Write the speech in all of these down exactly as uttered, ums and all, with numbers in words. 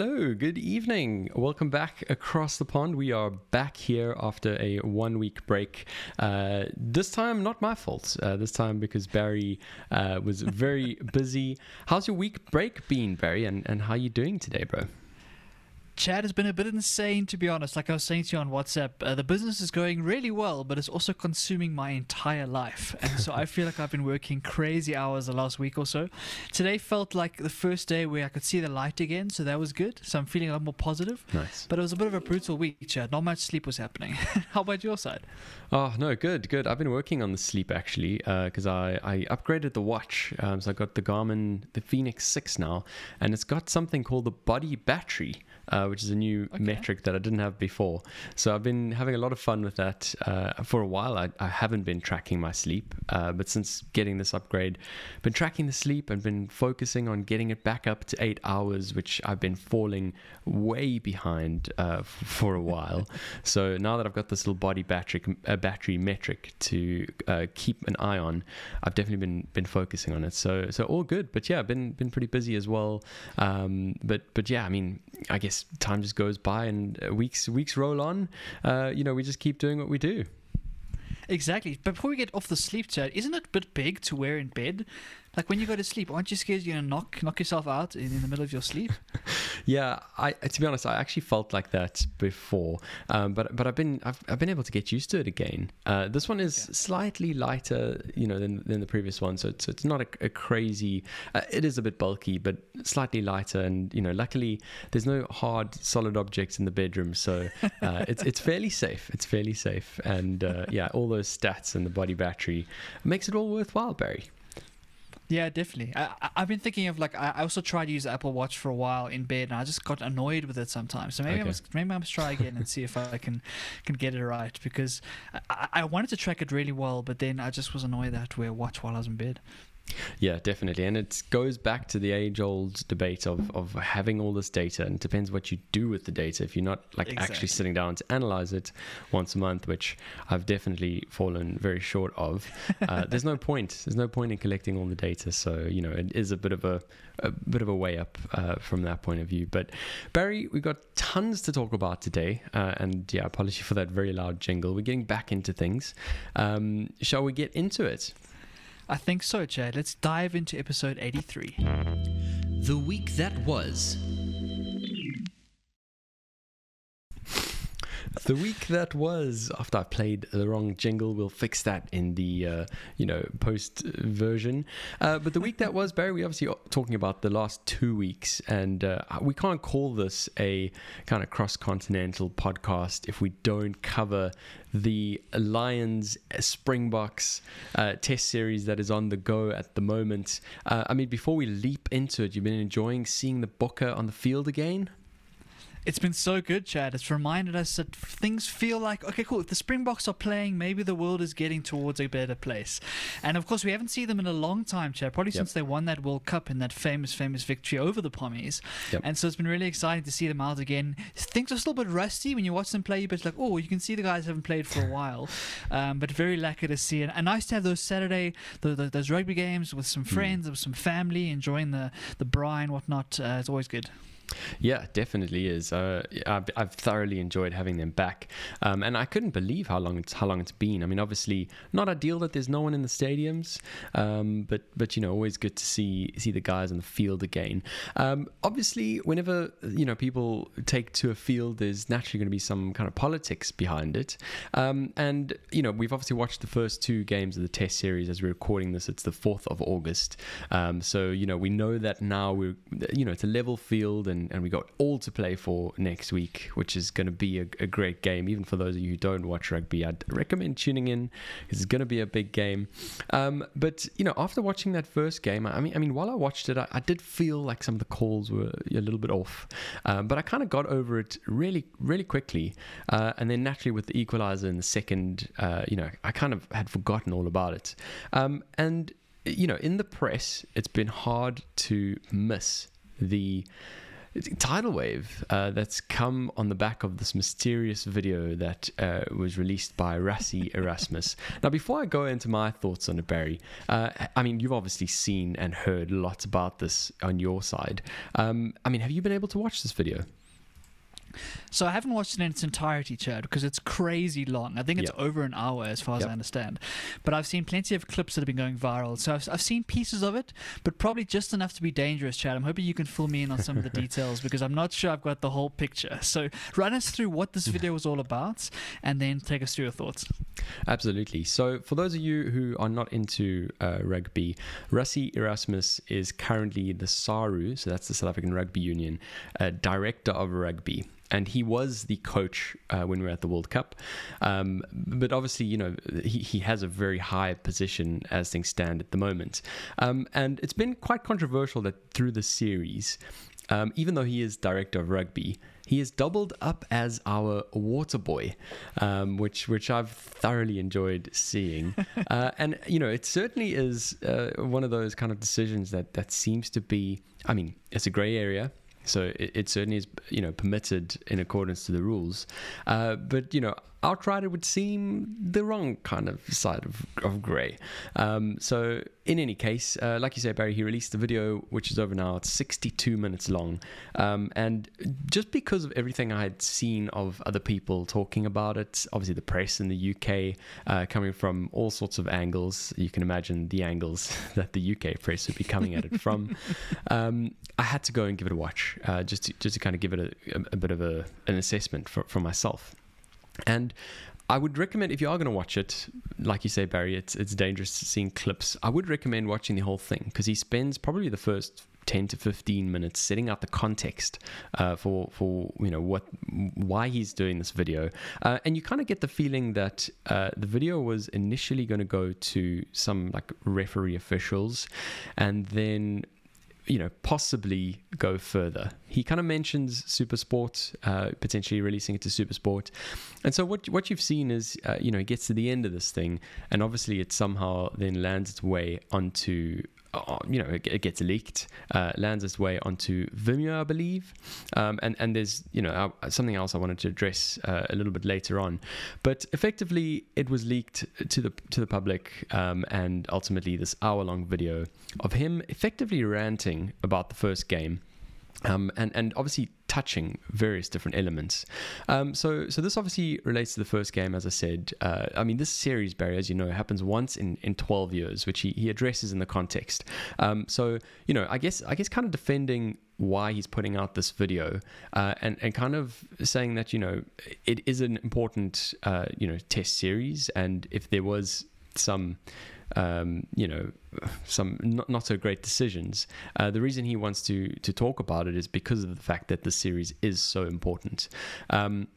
Hello, good evening. Welcome back across the pond. We are back here after a one-week break. Uh, this time, not my fault. Uh, this time because Barry uh, was very busy. How's your week break been, Barry? And, and how are you doing today, bro? Chad, has been a bit insane, to be honest. Like I was saying to you on WhatsApp, uh, the business is going really well, but it's also consuming my entire life. And so I feel like I've been working crazy hours the last week or so. Today felt like the first day where I could see the light again, so that was good. So I'm feeling a lot more positive. Nice. But it was a bit of a brutal week, Chad. Not much sleep was happening. How about your side? Oh, no, good, good. I've been working on the sleep, actually, because uh, I, I upgraded the watch. Um, so I got the Garmin, the Phoenix six now, and it's got something called the body battery, Uh, which is a new okay. metric that I didn't have before. So I've been having a lot of fun with that. Uh, for a while, I, I haven't been tracking my sleep, uh, but since getting this upgrade, been tracking the sleep and been focusing on getting it back up to eight hours, which I've been falling way behind uh, f- for a while. So now that I've got this little body battery, uh, battery metric to uh, keep an eye on, I've definitely been been focusing on it. So so all good, but yeah, been been pretty busy as well. Um, but but yeah, I mean, I guess time just goes by and weeks weeks roll on. Uh, you know, we just keep doing what we do. Exactly. But before we get off the sleep chat, isn't it a bit big to wear in bed? Like when you go to sleep, aren't you scared you're going to knock knock yourself out in, in the middle of your sleep? Yeah, I to be honest, I actually felt like that before, um, but but I've been I've, I've been able to get used to it again. Uh, this one is yeah. slightly lighter, you know, than than the previous one, so it's, so it's not a, a crazy. Uh, it is a bit bulky, but slightly lighter, and you know, luckily there's no hard solid objects in the bedroom, so uh, it's it's fairly safe. It's fairly safe, and uh, yeah, all those stats and the body battery makes it all worthwhile, Barry. Yeah, definitely. I, I've been thinking of like I also tried to use the Apple Watch for a while in bed, and I just got annoyed with it sometimes. So maybe okay. I must maybe I must try again and see if I can can get it right, because I, I wanted to track it really well, but then I just was annoyed that I wear a watch while I was in bed. Yeah, definitely. And it goes back to the age-old debate of, of having all this data, and it depends what you do with the data. If you're not like exactly. actually sitting down to analyze it once a month, which I've definitely fallen very short of, uh, there's no point. There's no point in collecting all the data. So, you know, it is a bit of a, a bit of a way up uh, from that point of view. But Barry, we've got tons to talk about today. Uh, and yeah, apology for that very loud jingle. We're getting back into things. Um, shall we get into it? I think so, Chad. Let's dive into episode eighty-three. The week that was. The week that was. After I played the wrong jingle, we'll fix that in the uh, you know post version. Uh, but the week that was, Barry, we obviously are talking about the last two weeks, and uh, we can't call this a kind of cross-continental podcast if we don't cover the Lions Springboks uh, test series that is on the go at the moment. Uh, I mean, before we leap into it, you've been enjoying seeing the Bokke on the field again? It's been so good, Chad. It's reminded us that things feel like, okay, cool, if the Springboks are playing, maybe the world is getting towards a better place. And, of course, we haven't seen them in a long time, Chad, probably yep. since they won that World Cup in that famous, famous victory over the Pommies. Yep. And so it's been really exciting to see them out again. Things are still a bit rusty. When you watch them play, you're just like, oh, you can see the guys haven't played for a while. Um, but very lucky to see. And, and nice to have those Saturday, the, the, those rugby games with some friends, mm. with some family, enjoying the, the braai and whatnot. Uh, it's always good. Yeah, definitely is. Uh, I've, I've thoroughly enjoyed having them back, um, and I couldn't believe how long it's how long it's been. I mean, obviously, not ideal that there's no one in the stadiums, um, but but you know, always good to see see the guys on the field again. Um, obviously, whenever you know people take to a field, there's naturally going to be some kind of politics behind it, um, and you know, we've obviously watched the first two games of the Test series as we're recording this. It's the fourth of August, um, so you know we know that now we're you know it's a level field and. And we got all to play for next week, which is going to be a, a great game. Even for those of you who don't watch rugby, I'd recommend tuning in. It's going to be a big game. Um, but you know, after watching that first game, I mean, I mean, while I watched it, I, I did feel like some of the calls were a little bit off. Um, but I kind of got over it really, really quickly. Uh, and then naturally, with the equaliser in the second, uh, you know, I kind of had forgotten all about it. Um, and you know, in the press, it's been hard to miss the. tidal wave uh, that's come on the back of this mysterious video that uh, was released by Rassie Erasmus. Now, before I go into my thoughts on it, Barry, uh, I mean, you've obviously seen and heard lots about this on your side. Um, I mean, have you been able to watch this video? So I haven't watched it in its entirety, Chad, because it's crazy long. I think it's yep. over an hour as far as yep. I understand. But I've seen plenty of clips that have been going viral. So I've, I've seen pieces of it, but probably just enough to be dangerous, Chad. I'm hoping you can fill me in on some of the details because I'm not sure I've got the whole picture. So run us through what this video was all about and then take us through your thoughts. Absolutely. So for those of you who are not into uh, rugby, Rassie Erasmus is currently the S A R U, so that's the South African Rugby Union, uh, director of rugby. And he was the coach uh, when we were at the World Cup. Um, but obviously, you know, he, he has a very high position as things stand at the moment. Um, and it's been quite controversial that through the series, um, even though he is director of rugby, he is doubled up as our water boy, um, which which I've thoroughly enjoyed seeing. Uh, and, you know, it certainly is uh, one of those kind of decisions that, that seems to be, I mean, it's a gray area. So it, it certainly is, you know, permitted in accordance to the rules. Uh, but, you know, outright, it would seem the wrong kind of side of, of grey. Um, so in any case, uh, like you say, Barry, he released the video, which is over now. It's sixty-two minutes long. Um, and just because of everything I had seen of other people talking about it, obviously the press in the U K uh, coming from all sorts of angles, you can imagine the angles that the U K press would be coming at it from. Um, I had to go and give it a watch uh, just, to, just to kind of give it a, a bit of a, an assessment for, for myself. And I would recommend, if you are going to watch it, like you say, Barry, it's it's dangerous seeing clips. I would recommend watching the whole thing because he spends probably the first ten to fifteen minutes setting out the context uh, for, for you know, what why he's doing this video. Uh, and you kind of get the feeling that uh, the video was initially going to go to some like referee officials and then, you know, possibly go further. He kind of mentions Supersport, uh, potentially releasing it to Supersport. And so what what you've seen is, uh, you know, he gets to the end of this thing, and obviously it somehow then lands its way onto, uh, you know, it, it gets leaked, uh, lands its way onto Vimeo, I believe. Um, and, and there's, you know, uh, something else I wanted to address uh, a little bit later on. But effectively, it was leaked to the, to the public, um, and ultimately this hour-long video of him effectively ranting about the first game, um, and and obviously touching various different elements. Um, so so this obviously relates to the first game, as I said. Uh, I mean, this series, Barry, as you know, happens once in, in twelve years, which he, he addresses in the context. Um, so you know, I guess I guess kind of defending why he's putting out this video, uh, and and kind of saying that, you know, it is an important uh, you know, test series, and if there was some um you know some not, not so great decisions, uh the reason he wants to to talk about it is because of the fact that the series is so important. um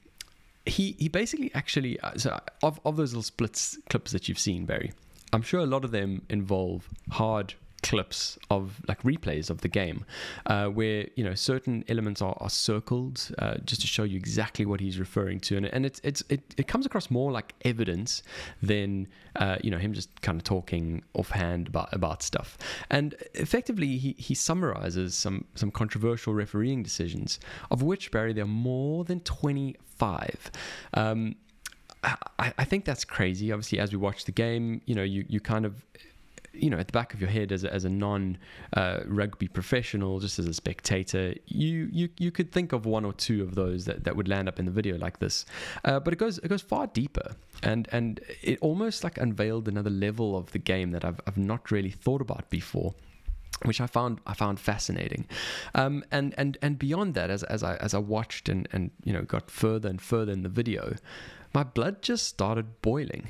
he he basically actually so of, of those little splits clips that you've seen, Barry, I'm sure a lot of them involve hard clips of like replays of the game, uh, where, you know, certain elements are, are circled, uh, just to show you exactly what he's referring to, and and it's it's it, it comes across more like evidence than uh, you know, him just kind of talking offhand about about stuff. And effectively, he he summarizes some some controversial refereeing decisions, of which, Barry, there are more than twenty-five. Um, I, I think that's crazy. Obviously, as we watch the game, you know, you you kind of, you know, at the back of your head as a, as a non uh, rugby professional, just as a spectator, you, you you could think of one or two of those that, that would land up in the video like this. Uh, but it goes it goes far deeper, and and it almost like unveiled another level of the game that I've I've not really thought about before, which I found I found fascinating. Um, and and and beyond that, as as I as I watched and and you know, got further and further in the video, my blood just started boiling.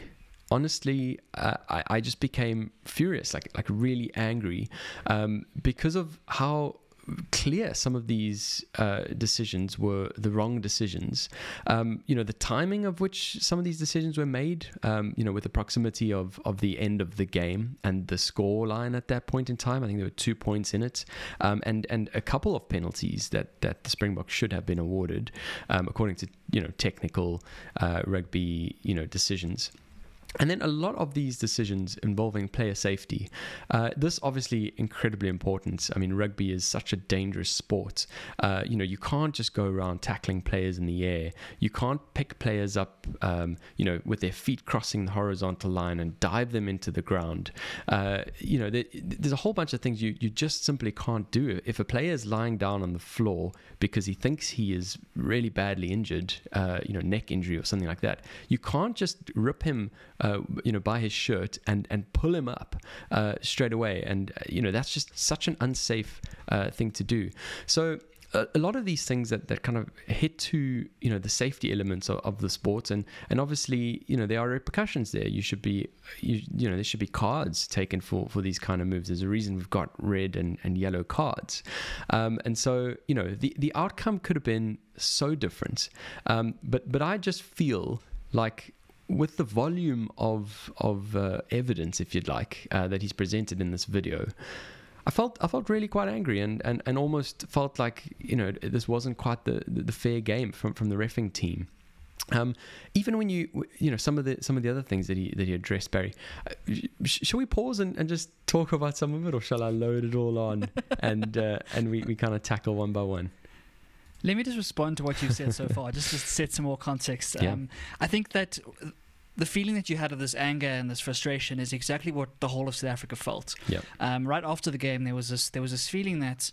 Honestly, uh, I, I just became furious, like like really angry, um, because of how clear some of these uh, decisions were the wrong decisions. Um, you know, the timing of which some of these decisions were made, um, you know, with the proximity of, of the end of the game and the score line at that point in time. I think there were two points in it, um, and, and a couple of penalties that, that the Springboks should have been awarded, um, according to, you know, technical uh, rugby, you know, decisions. And then a lot of these decisions involving player safety, uh, this obviously incredibly important. I mean, rugby is such a dangerous sport. Uh, you know, you can't just go around tackling players in the air. You can't pick players up, um, you know, with their feet crossing the horizontal line and dive them into the ground. Uh, you know, there, there's a whole bunch of things you, you just simply can't do. If a player is lying down on the floor because he thinks he is really badly injured, uh, you know, neck injury or something like that, you can't just rip him Uh, you know, by his shirt and and pull him up uh, straight away. And, uh, you know, that's just such an unsafe uh, thing to do. So a, a lot of these things that, that kind of hit to, you know, the safety elements of, of the sport. And, and obviously, you know, there are repercussions there. You should be, you, you know, there should be cards taken for, for these kind of moves. There's a reason we've got red and, and yellow cards. Um, and so, you know, the, the outcome could have been so different. Um, but, but I just feel like, with the volume of of uh, evidence, if you'd like, uh, that he's presented in this video, I felt I felt really quite angry and, and, and almost felt like, you know, this wasn't quite the, the fair game from, from the reffing team. Um, even when you you know some of the some of the other things that he that he addressed, Barry, uh, sh- shall we pause and, and just talk about some of it, or shall I load it all on and uh, and we, we kind of tackle one by one? Let me just respond to what you've said so far, just to set some more context. Yeah. Um, I think that the feeling that you had of this anger and this frustration is exactly what the whole of South Africa felt. Yep. Um, right after the game, there was this there was this feeling that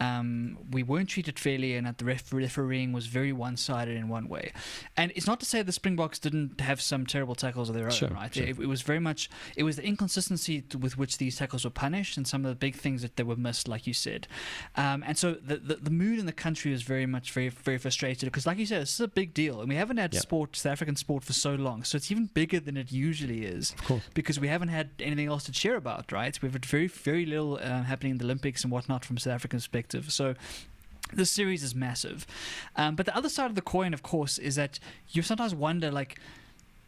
um, we weren't treated fairly, and that the ref- refereeing was very one-sided in one way. And it's not to say the Springboks didn't have some terrible tackles of their own, sure, right? Sure. It, it was very much it was the inconsistency with which these tackles were punished, and some of the big things that they were missed, like you said. Um, and so the, the the mood in the country was very much very very frustrated because, like you said, this is a big deal, and we haven't had yep. sport South African sport for so long, so it's even bigger than it usually is, because we haven't had anything else to cheer about, right? We've had very, very little uh, happening in the Olympics and whatnot from South African perspective. So this series is massive. Um, but the other side of the coin, of course, is that you sometimes wonder, like,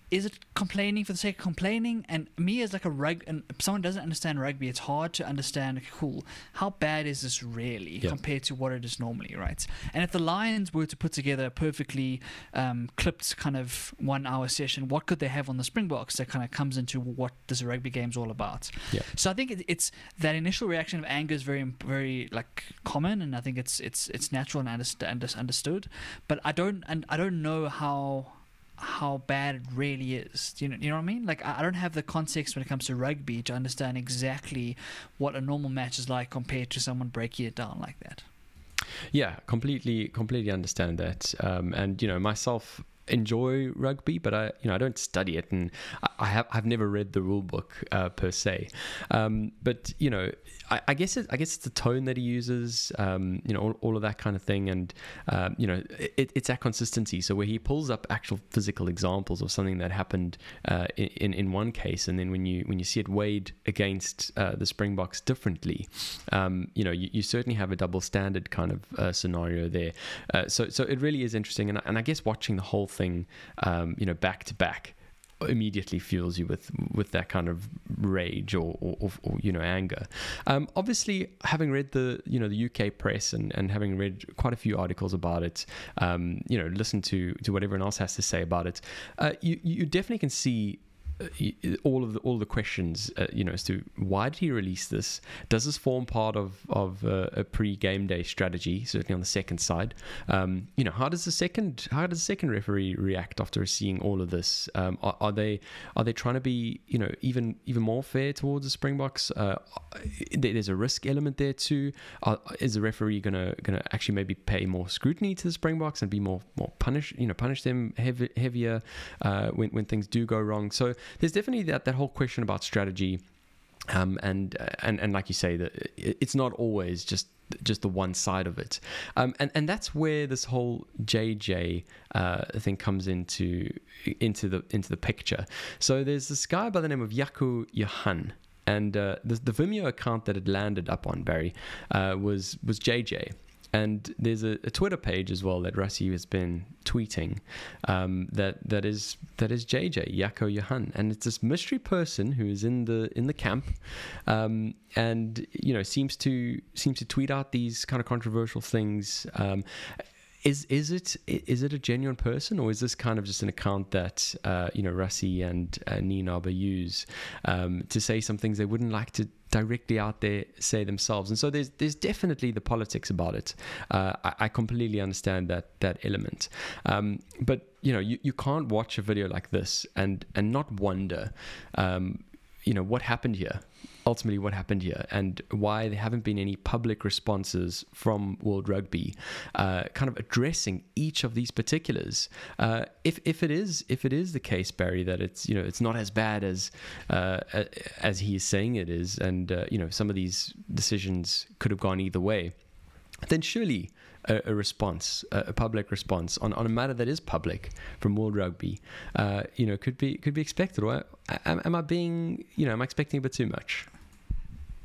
is it complaining for the sake of complaining? And me as like a rug, and if someone doesn't understand rugby, it's hard to understand, cool, how bad is this really yeah. compared to what it is normally, right? And if the Lions were to put together a perfectly um, clipped kind of one hour session, what could they have on the Springboks that kind of comes into what this rugby game's all about? Yeah. So I think it, it's that initial reaction of anger is very, very like common, and I think it's it's it's natural and underst- understood. But I don't and I don't know how. how bad it really is. Do you know, you know what I mean? Like, I, I don't have the context when it comes to rugby to understand exactly what a normal match is like compared to someone breaking it down like that. Yeah, completely, completely understand that. Um, and, you know, myself enjoy rugby, but I, you know, I don't study it, and I, I have, I've never read the rule book uh, per se. Um, but, you know, I, I guess it, I guess it's the tone that he uses, um, you know, all, all of that kind of thing. And, um, you know, it, it's that consistency. So where he pulls up actual physical examples of something that happened uh, in, in one case, and then when you, when you see it weighed against uh, the Springboks differently, um, you know, you, you certainly have a double standard kind of uh, scenario there. Uh, so, so it really is interesting. And, and I guess watching the whole thing, um, you know, back to back, immediately fuels you with with that kind of rage or, or, or, or you know, anger. Um, obviously, having read the you know the U K press and, and having read quite a few articles about it, um, you know, listen to to what everyone else has to say about it. Uh, you you definitely can see all of the all the questions, uh, you know, as to why did he release this? Does this form part of of uh, a pre-game day strategy? Certainly on the second side, um, you know, how does the second how does the second referee react after seeing all of this? Um, are, are they are they trying to be you know even even more fair towards the Springboks? Uh, there's a risk element there too. Are, is the referee gonna gonna actually maybe pay more scrutiny to the Springboks and be more more punish you know punish them heavy, heavier uh, when when things do go wrong? So there's definitely that, that whole question about strategy, um, and, and and like you say, that it's not always just just the one side of it, um, and and that's where this whole J J uh, thing comes into into the into the picture. So there's this guy by the name of Jaco Johan, and uh, the, the Vimeo account that it landed up on, Barry, uh, was was J J. And there's a, a Twitter page as well that Rassie has been tweeting, um, that that is that is J J, Jaco Johan, and it's this mystery person who is in the in the camp, um, and you know seems to seems to tweet out these kind of controversial things. Um, Is is it is it a genuine person, or is this kind of just an account that uh, you know Rassie and uh, Ninaba use um, to say some things they wouldn't like to directly out there say themselves? And so there's there's definitely the politics about it. Uh, I, I completely understand that that element, um, but you know you, you can't watch a video like this and and not wonder, um, you know, what happened here. Ultimately, what happened here, and why there haven't been any public responses from World Rugby, uh, kind of addressing each of these particulars. Uh, if if it is if it is the case, Barry, that it's you know it's not as bad as uh, as he is saying it is, and uh, you know some of these decisions could have gone either way, then surely a, a response, a, a public response on, on a matter that is public from World Rugby, uh, you know, could be could be expected. Or am, am I being you know am I expecting a bit too much?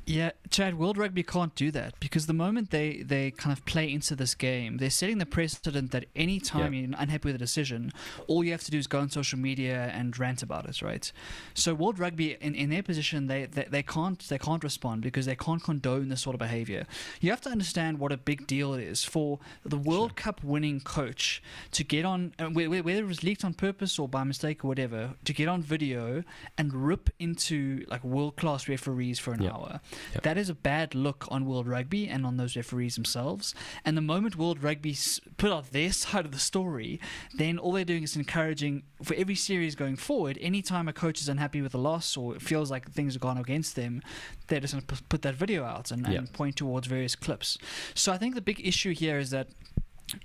Yeah, Chad, World Rugby can't do that, because the moment they, they kind of play into this game, they're setting the precedent that any time yep. you're unhappy with a decision, all you have to do is go on social media and rant about it, right? So World Rugby, in, in their position, they, they, they can't they can't respond, because they can't condone this sort of behavior. You have to understand what a big deal it is for the World sure. Cup winning coach to get on, whether it was leaked on purpose or by mistake or whatever, to get on video and rip into like world-class referees for an yep. hour. Yep. That is a bad look on World Rugby and on those referees themselves. And the moment World Rugby put out their side of the story, then all they're doing is encouraging, for every series going forward, any time a coach is unhappy with a loss or feels like things have gone against them, they're just going to put that video out and, yep. and point towards various clips. So I think the big issue here is that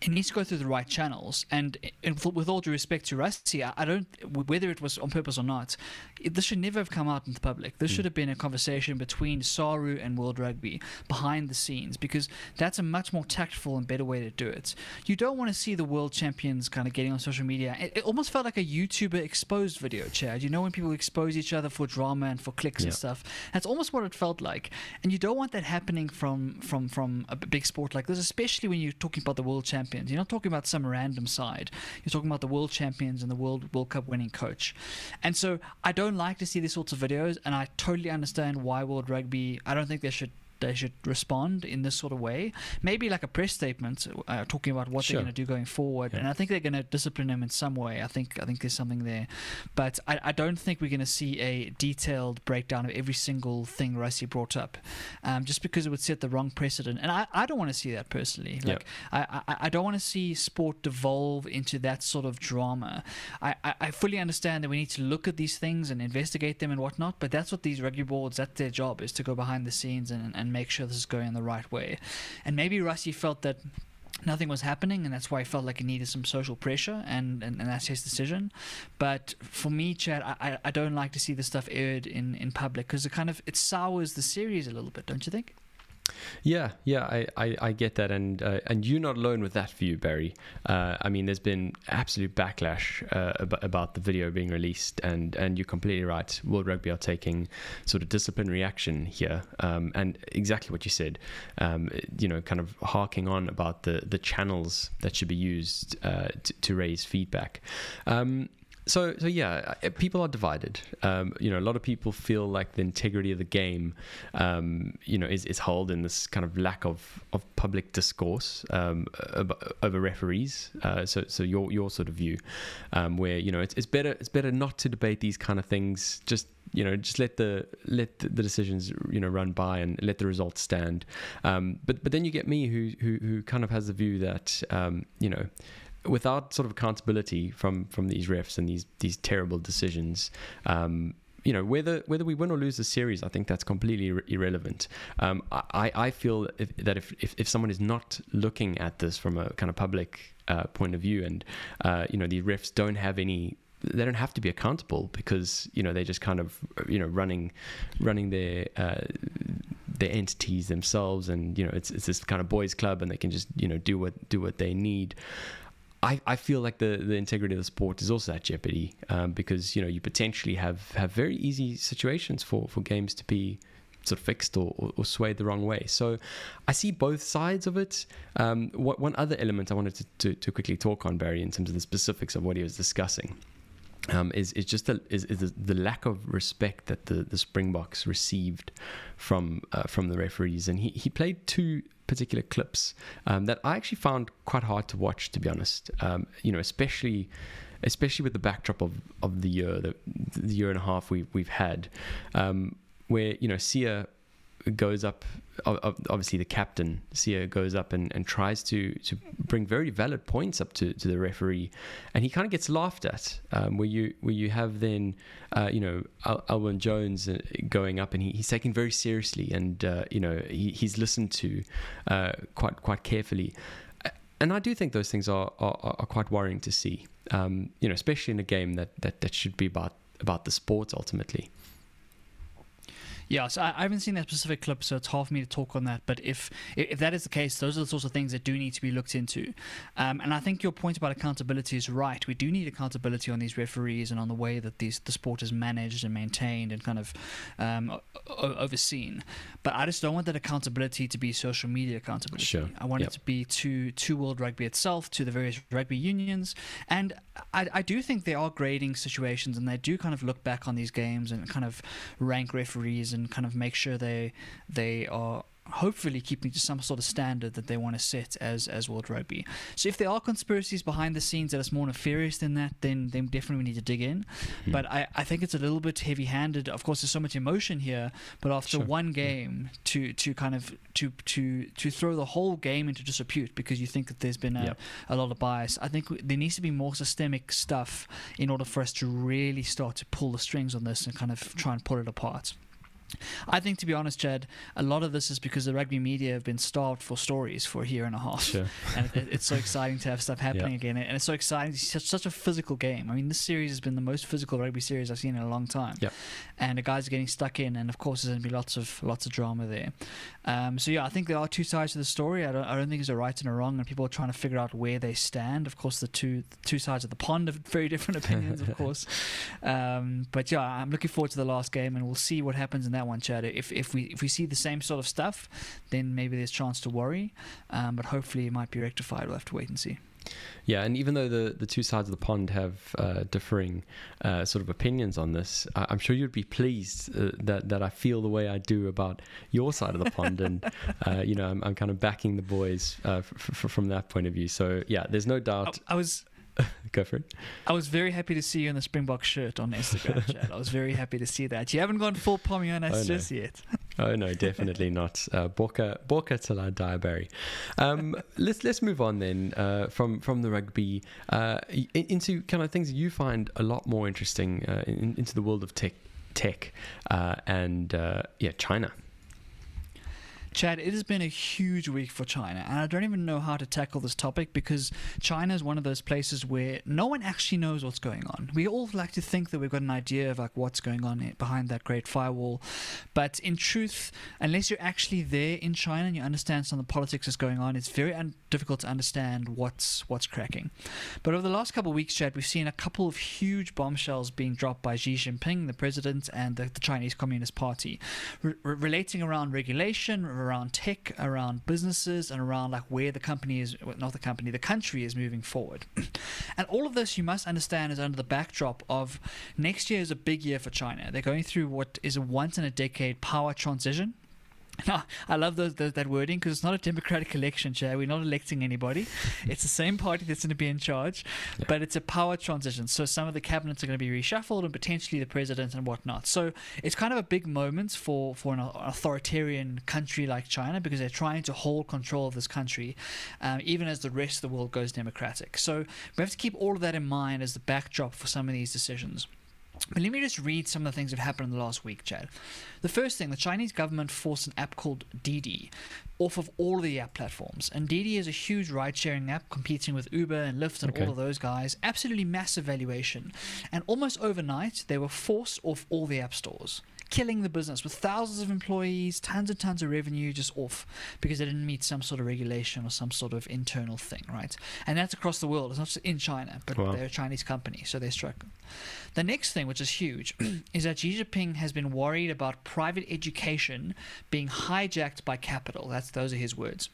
it needs to go through the right channels, and, and with all due respect to Rassie, I, I don't, whether it was on purpose or not, it, this should never have come out in the public. This mm. should have been a conversation between SARU and World Rugby behind the scenes, because that's a much more tactful and better way to do it. You don't want to see the world champions kind of getting on social media. It, it almost felt like a YouTuber exposed video, Chad. You know when people expose each other for drama and for clicks yeah. and stuff? That's almost what it felt like, and you don't want that happening from from from a big sport like this, especially when you're talking about the world champions. Champions. You're not talking about some random side. You're talking about the world champions and the world World Cup winning coach. And so I don't like to see these sorts of videos, and I totally understand why World Rugby, I don't think they should they should respond in this sort of way. Maybe like a press statement uh, talking about what sure. they're going to do going forward. Yeah. And I think they're going to discipline them in some way. I think I think there's something there. But I, I don't think we're going to see a detailed breakdown of every single thing Rassie brought up, um, just because it would set the wrong precedent. And I, I don't want to see that personally. Like yep. I, I, I don't want to see sport devolve into that sort of drama. I, I, I fully understand that we need to look at these things and investigate them and whatnot, but that's what these rugby boards, that's their job, is to go behind the scenes and, and make sure this is going the right way. And maybe Rassie felt that nothing was happening, and that's why he felt like he needed some social pressure, and, and, and that's his decision. But for me, Chad, I, I don't like to see this stuff aired in, in public, because it kind of, it sours the series a little bit, don't you think? Yeah, yeah, I, I, I get that, and uh, and you're not alone with that view, Barry. Uh, I mean, there's been absolute backlash uh, ab- about the video being released, and, and you're completely right. World Rugby are taking sort of disciplinary action here, um, and exactly what you said, um, you know, kind of harking on about the, the channels that should be used uh, t- to raise feedback. Um So, so yeah, people are divided. Um, you know, a lot of people feel like the integrity of the game, um, you know, is, is held in this kind of lack of, of public discourse um, over referees. Uh, so, so your your sort of view, um, where you know it's, it's better it's better not to debate these kind of things. Just you know, just let the let the decisions you know run by and let the results stand. Um, but but then you get me, who who who kind of has the view that um, you know. without sort of accountability from, from these refs and these these terrible decisions, um, you know, whether whether we win or lose the series, I think that's completely ir- irrelevant. Um, I, I feel if, that if, if, if someone is not looking at this from a kind of public uh, point of view, and uh, you know, the refs don't have any, they don't have to be accountable, because you know they're just kind of you know running running their. Uh, their entities themselves, and you know it's it's this kind of boys club, and they can just you know do what do what they need. I, I feel like the, the integrity of the sport is also at jeopardy, um, because you know you potentially have, have very easy situations for, for games to be sort of fixed or, or, or swayed the wrong way. So I see both sides of it. Um, what, one other element I wanted to, to, to quickly talk on, Barry, in terms of the specifics of what he was discussing, Um, is is just the, is, is the lack of respect that the, the Springboks received from uh, from the referees, and he, he played two particular clips um, that I actually found quite hard to watch, to be honest. Um, you know, especially especially with the backdrop of, of the year, the, the year and a half we, we've had, um, where, you know, Sia goes up, obviously the captain, Sia, goes up and, and tries to, to bring very valid points up to, to the referee, and he kind of gets laughed at, um, where you where you have then, uh, you know, Al- Alwyn Jones going up, and he, he's taken very seriously, and, uh, you know, he, he's listened to uh, quite quite carefully. And I do think those things are, are, are quite worrying to see, um, you know, especially in a game that, that, that should be about, about the sport ultimately. Yeah, so I haven't seen that specific clip, so it's hard for me to talk on that. But if if that is the case, those are the sorts of things that do need to be looked into. Um, and I think your point about accountability is right. We do need accountability on these referees and on the way that these the sport is managed and maintained and kind of um, o- overseen. But I just don't want that accountability to be social media accountability. Sure. I want yep. it to be to, to World Rugby itself, to the various rugby unions. And I, I do think there are grading situations, and they do kind of look back on these games and kind of rank referees and kind of make sure they they are hopefully keeping to some sort of standard that they want to set as as World Rugby. So if there are conspiracies behind the scenes that is more nefarious than that, then then definitely we need to dig in. Mm-hmm. But I, I think it's a little bit heavy-handed. Of course, there's so much emotion here, but after sure. one game yeah. to to kind of to to to throw the whole game into disrepute because you think that there's been a, yep. a lot of bias. I think there needs to be more systemic stuff in order for us to really start to pull the strings on this and kind of try and pull it apart. I think, to be honest, Chad, a lot of this is because the rugby media have been starved for stories for a year and a half. Sure. And it, it's so exciting to have stuff happening yeah. again. And it's so exciting. It's such, such a physical game. I mean, this series has been the most physical rugby series I've seen in a long time. Yep. And the guys are getting stuck in. And, of course, there's going to be lots of lots of drama there. Um, so, yeah, I think there are two sides to the story. I don't, I don't think there's a right and a wrong. And people are trying to figure out where they stand. Of course, the two, the two sides of the pond have very different opinions, of course. Um, but, yeah, I'm looking forward to the last game. And we'll see what happens in that one, Chad. If if we if we see the same sort of stuff, then maybe there's chance to worry, um, but hopefully it might be rectified. We'll have to wait and see. Yeah, and even though the, the two sides of the pond have uh, differing uh, sort of opinions on this, I, I'm sure you'd be pleased uh, that, that I feel the way I do about your side of the pond. And, uh, you know, I'm, I'm kind of backing the boys uh, f- f- from that point of view. So, yeah, there's no doubt. I, I was... Go for it. I was very happy to see you in the Springboks shirt on Instagram, Chad. I was very happy to see that. You haven't gone full pommy on us oh, no. just yet. Oh no, definitely not. Uh, Borka, Borka till I die, Barry. Um, let's let's move on then uh, from from the rugby uh, into kind of things you find a lot more interesting uh, in, into the world of tech, tech, uh, and uh, yeah, China. Chad, it has been a huge week for China, and I don't even know how to tackle this topic because China is one of those places where no one actually knows what's going on. We all like to think that we've got an idea of like what's going on behind that Great Firewall, but in truth, unless you're actually there in China and you understand some of the politics that's going on, it's very un- difficult to understand what's what's cracking. But over the last couple of weeks, Chad, we've seen a couple of huge bombshells being dropped by Xi Jinping, the president, and the, the Chinese Communist Party, re- relating around regulation, around tech, around businesses, and around like where the company is, well, not the company, the country is moving forward. And all of this, you must understand, is under the backdrop of next year is a big year for China. They're going through what is a once in a decade power transition. No, I love those, those, that wording because it's not a democratic election, Chad. We're not electing anybody. It's the same party that's going to be in charge, yeah. but it's a power transition. So some of the cabinets are going to be reshuffled and potentially the president and whatnot. So it's kind of a big moment for, for an authoritarian country like China because they're trying to hold control of this country um, even as the rest of the world goes democratic. So we have to keep all of that in mind as the backdrop for some of these decisions. But let me just read some of the things that have happened in the last week, Chad. The first thing, the Chinese government forced an app called Didi off of all of the app platforms. And Didi is a huge ride-sharing app competing with Uber and Lyft and okay. all of those guys. Absolutely massive valuation. And almost overnight, they were forced off all the app stores, killing the business with thousands of employees, tons and tons of revenue just off because they didn't meet some sort of regulation or some sort of internal thing, right? And that's across the world. It's not just in China, but wow. they're a Chinese company, so they're struggling. The next thing, which is huge, is that Xi Jinping has been worried about private education being hijacked by capital. That's those are his words.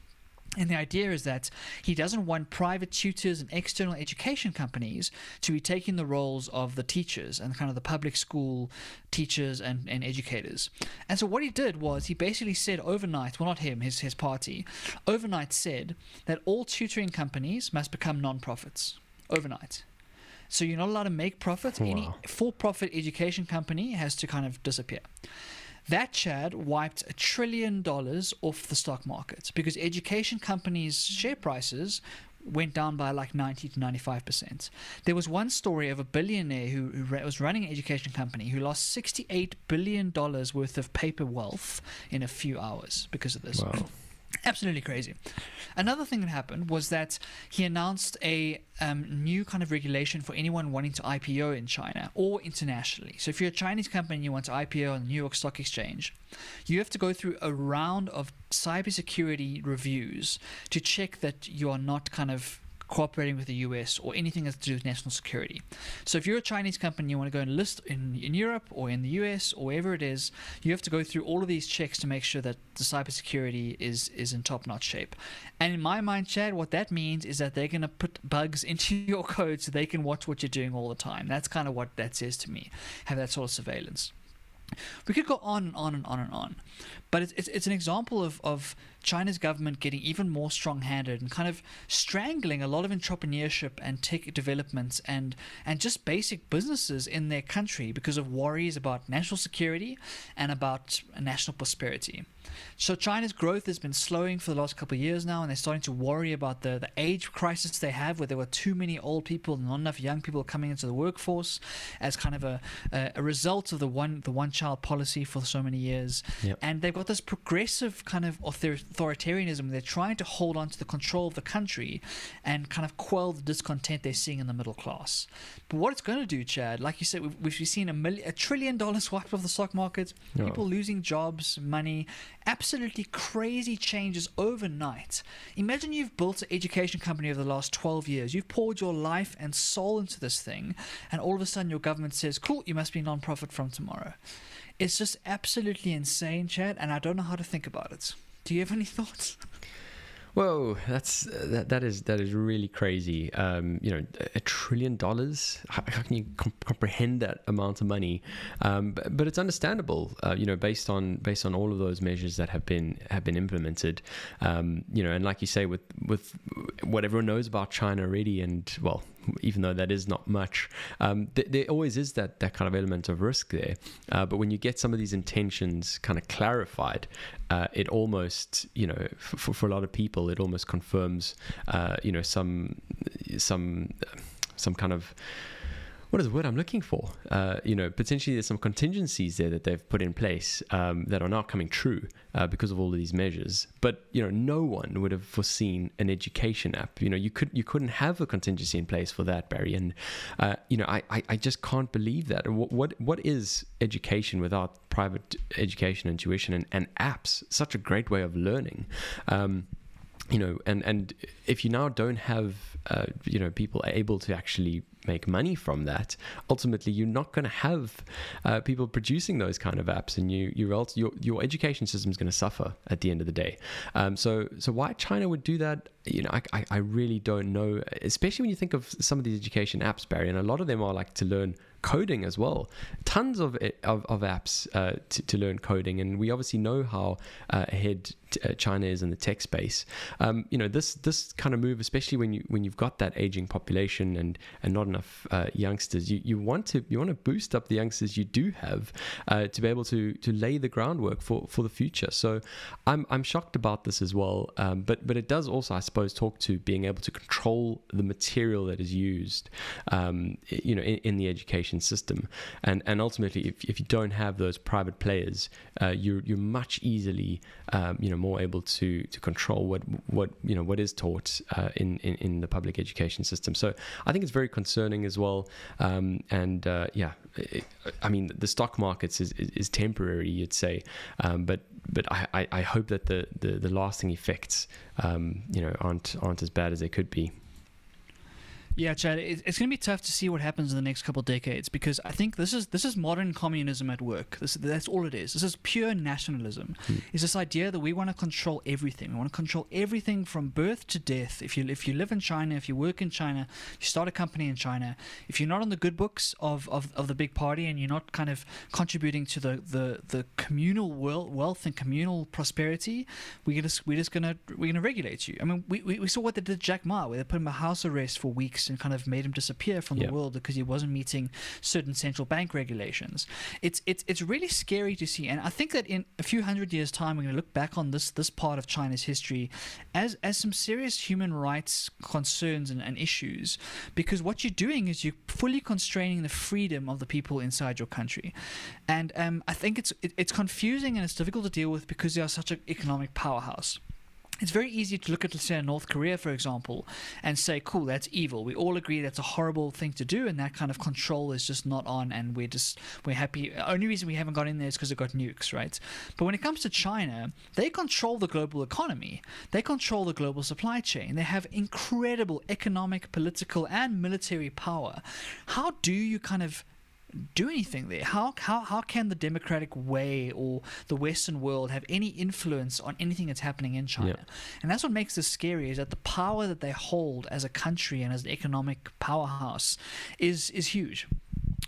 And the idea is that he doesn't want private tutors and external education companies to be taking the roles of the teachers and kind of the public school teachers and, and educators. And so what he did was he basically said overnight, well, not him, his, his party, overnight said that all tutoring companies must become non-profits overnight. So you're not allowed to make profits. Wow. Any for-profit education company has to kind of disappear. That, Chad, wiped a trillion dollars off the stock market because education companies' share prices went down by like ninety to ninety-five percent. There was one story of a billionaire who, who was running an education company who lost sixty-eight billion dollars worth of paper wealth in a few hours because of this. Wow. Absolutely crazy. Another thing that happened was that he announced a um, new kind of regulation for anyone wanting to I P O in China or internationally. So if you're a Chinese company and you want to I P O on the New York Stock Exchange, you have to go through a round of cybersecurity reviews to check that you are not kind of cooperating with the U S or anything that's to do with national security. So if you're a Chinese company, you want to go and list in, in Europe or in the U S or wherever it is, you have to go through all of these checks to make sure that the cybersecurity is, is in top-notch shape. And in my mind, Chad, what that means is that they're going to put bugs into your code so they can watch what you're doing all the time. That's kind of what that says to me, have that sort of surveillance. We could go on and on and on and on, but it's it's, it's an example of, of China's government getting even more strong-handed and kind of strangling a lot of entrepreneurship and tech developments and and just basic businesses in their country because of worries about national security and about national prosperity. So China's growth has been slowing for the last couple of years now, and they're starting to worry about the, the age crisis they have, where there were too many old people and not enough young people coming into the workforce as kind of a, a, a result of the one the one child policy for so many years. Yep. And they've got this progressive kind of authoritarianism. They're trying to hold on to the control of the country and kind of quell the discontent they're seeing in the middle class. But what it's going to do, Chad, like you said, we've, we've seen a, million, a trillion dollars wiped off the stock market, oh. people losing jobs, money, absolutely crazy changes overnight. Imagine you've built an education company over the last twelve years. You've poured your life and soul into this thing, and all of a sudden your government says, cool, you must be non-profit from tomorrow. It's just absolutely insane, Chad, and I don't know how to think about it. Do you have any thoughts? Whoa, that's that, that is that is really crazy. Um, you know, a trillion dollars. How, how can you comp- comprehend that amount of money? Um, but, but it's understandable. Uh, you know, based on based on all of those measures that have been have been implemented. Um, you know, and like you say, with with what everyone knows about China already, and well, even though that is not much, um, th- there always is that, that kind of element of risk there. Uh, but when you get some of these intentions kind of clarified, uh, it almost, you know, for, for a lot of people, it almost confirms, uh, you know, some, some, some kind of, what is the word I'm looking for? Uh, you know, potentially there's some contingencies there that they've put in place um, that are now coming true uh, because of all of these measures. But you know, no one would have foreseen an education app. You know, you could you couldn't have a contingency in place for that, Barry. And uh, you know, I, I, I just can't believe that. What what, what is education without private education and tuition and, and apps? Such a great way of learning. Um, you know, and and if you now don't have uh, you know people able to actually make money from that, ultimately you're not going to have uh, people producing those kind of apps, and you you're else, your your education system is going to suffer at the end of the day. Um, so so why China would do that, you know, I I really don't know, especially when you think of some of these education apps, Barry, and a lot of them are like to learn coding as well. Tons of of, of apps uh, to, to learn coding, and we obviously know how uh, ahead t- uh, China is in the tech space. Um, you know, this this kind of move, especially when you when you've got that aging population and and not enough uh, youngsters, you, you want to you want to boost up the youngsters you do have uh, to be able to to lay the groundwork for, for the future. So I'm I'm shocked about this as well. Um, but but it does also, I suppose, talk to being able to control the material that is used, um, you know, in, in the education system, and and ultimately, if, if you don't have those private players, uh, you're you're much easily, um, you know, more able to to control what what you know what is taught uh, in, in in the public education system. So I think it's very concerning as well. Um, and uh, yeah, it, I mean, the stock markets is is, is temporary, you'd say, um, but but I, I hope that the the, the lasting effects, um, you know, aren't aren't as bad as they could be. Yeah, Chad, it's going to be tough to see what happens in the next couple of decades, because I think this is this is modern communism at work. This, that's all it is. This is pure nationalism. Hmm. It's this idea that we want to control everything. We want to control everything from birth to death. If you if you live in China, if you work in China, if you start a company in China, if you're not on the good books of, of, of the big party and you're not kind of contributing to the, the, the communal wealth and communal prosperity, we're just we're just gonna we're gonna regulate you. I mean, we, we, we saw what they did to Jack Ma, where they put him in house arrest for weeks and kind of made him disappear from the yep. world because he wasn't meeting certain central bank regulations. It's it's it's really scary to see, and I think that in a few hundred years' time, we're going to look back on this this part of China's history as as some serious human rights concerns and, and issues, because what you're doing is you're fully constraining the freedom of the people inside your country, and um, I think it's it, it's confusing and it's difficult to deal with because they are such an economic powerhouse. It's very easy to look at, let's say, North Korea, for example, and say, cool, that's evil. We all agree that's a horrible thing to do, and that kind of control is just not on, and we're just we're happy. Only reason we haven't got in there is because it got nukes, right? But when it comes to China, they control the global economy. They control the global supply chain. They have incredible economic, political, and military power. How do you kind of do anything there? How, how how can the democratic way or the Western world have any influence on anything that's happening in China? Yep. And that's what makes this scary, is that the power that they hold as a country and as an economic powerhouse is is huge.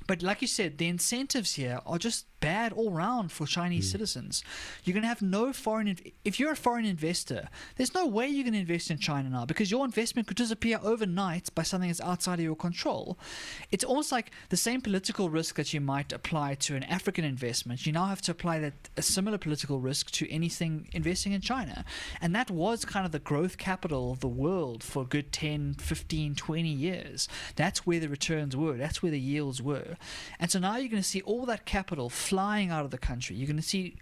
But like you said, the incentives here are just bad all round for Chinese mm. citizens. You're going to have no foreign inv- – if you're a foreign investor, there's no way you're going to invest in China now, because your investment could disappear overnight by something that's outside of your control. It's almost like the same political risk that you might apply to an African investment. You now have to apply that a similar political risk to anything investing in China. And that was kind of the growth capital of the world for a good ten, fifteen, twenty years. That's where the returns were. That's where the yields were. And so now you're going to see all that capital flying out of the country. You're going to see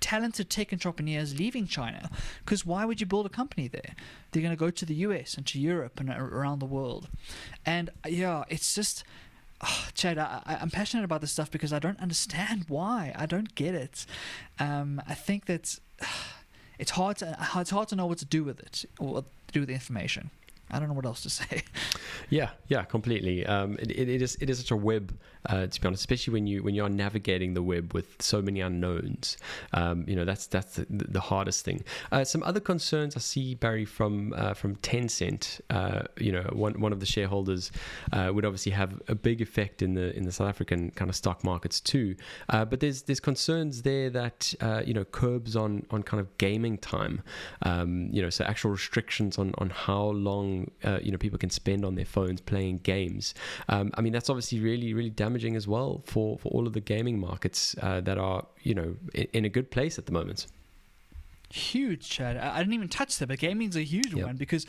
talented tech entrepreneurs leaving China, because why would you build a company there? They're going to go to the U S and to Europe and around the world. And yeah, it's just oh, Chad, I, I'm passionate about this stuff because I don't understand why. I don't get it. Um, I think that it's hard to, it's hard to know what to do with it or what to do with the information. I don't know what else to say. Yeah, yeah, completely. Um, it, it, it is it is such a web, uh, to be honest, especially when you when you are navigating the web with so many unknowns. Um, you know, that's that's the, the hardest thing. Uh, some other concerns I see, Barry, from uh, from Tencent. Uh, you know, one one of the shareholders uh, would obviously have a big effect in the in the South African kind of stock markets too. Uh, but there's there's concerns there that uh, you know curbs on on kind of gaming time. Um, you know, so actual restrictions on on how long. Uh, you know, people can spend on their phones playing games. Um, I mean, that's obviously really, really damaging as well for, for all of the gaming markets uh, that are, you know, in, in a good place at the moment. Huge, Chad. I didn't even touch that, but gaming's a huge yep. one, because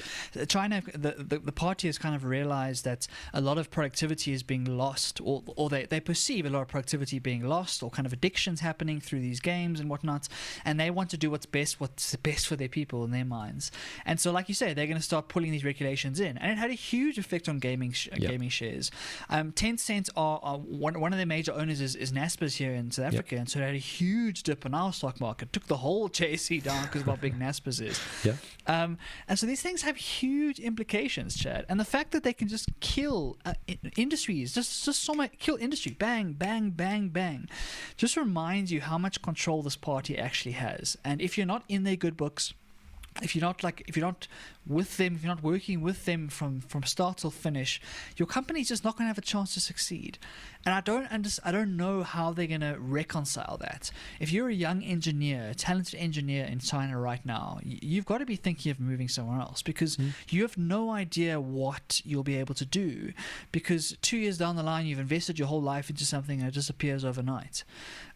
China, the, the the party has kind of realized that a lot of productivity is being lost, or or they, they perceive a lot of productivity being lost, or kind of addictions happening through these games and whatnot, and they want to do what's best, what's the best for their people and their minds. And so, like you say, they're going to start pulling these regulations in, and it had a huge effect on gaming sh- yep. gaming shares. Um, Tencent are, are one one of their major owners is, is Naspers here in South Africa, yep. and so it had a huge dip in our stock market, took the whole J S E down because of how big Naspers is. Yeah. Um, and so these things have huge implications, Chad. And the fact that they can just kill uh, I- industries, just just so much, kill industry, bang, bang, bang, bang, just reminds you how much control this party actually has. And if you're not in their good books, if you're not like, if you're not with them, if you're not working with them from, from start till finish, your company's just not going to have a chance to succeed. And I don't under, I don't know how they're going to reconcile that. If you're a young engineer, a talented engineer in China right now, you've got to be thinking of moving somewhere else, because mm-hmm. you have no idea what you'll be able to do, because two years down the line, you've invested your whole life into something and it disappears overnight.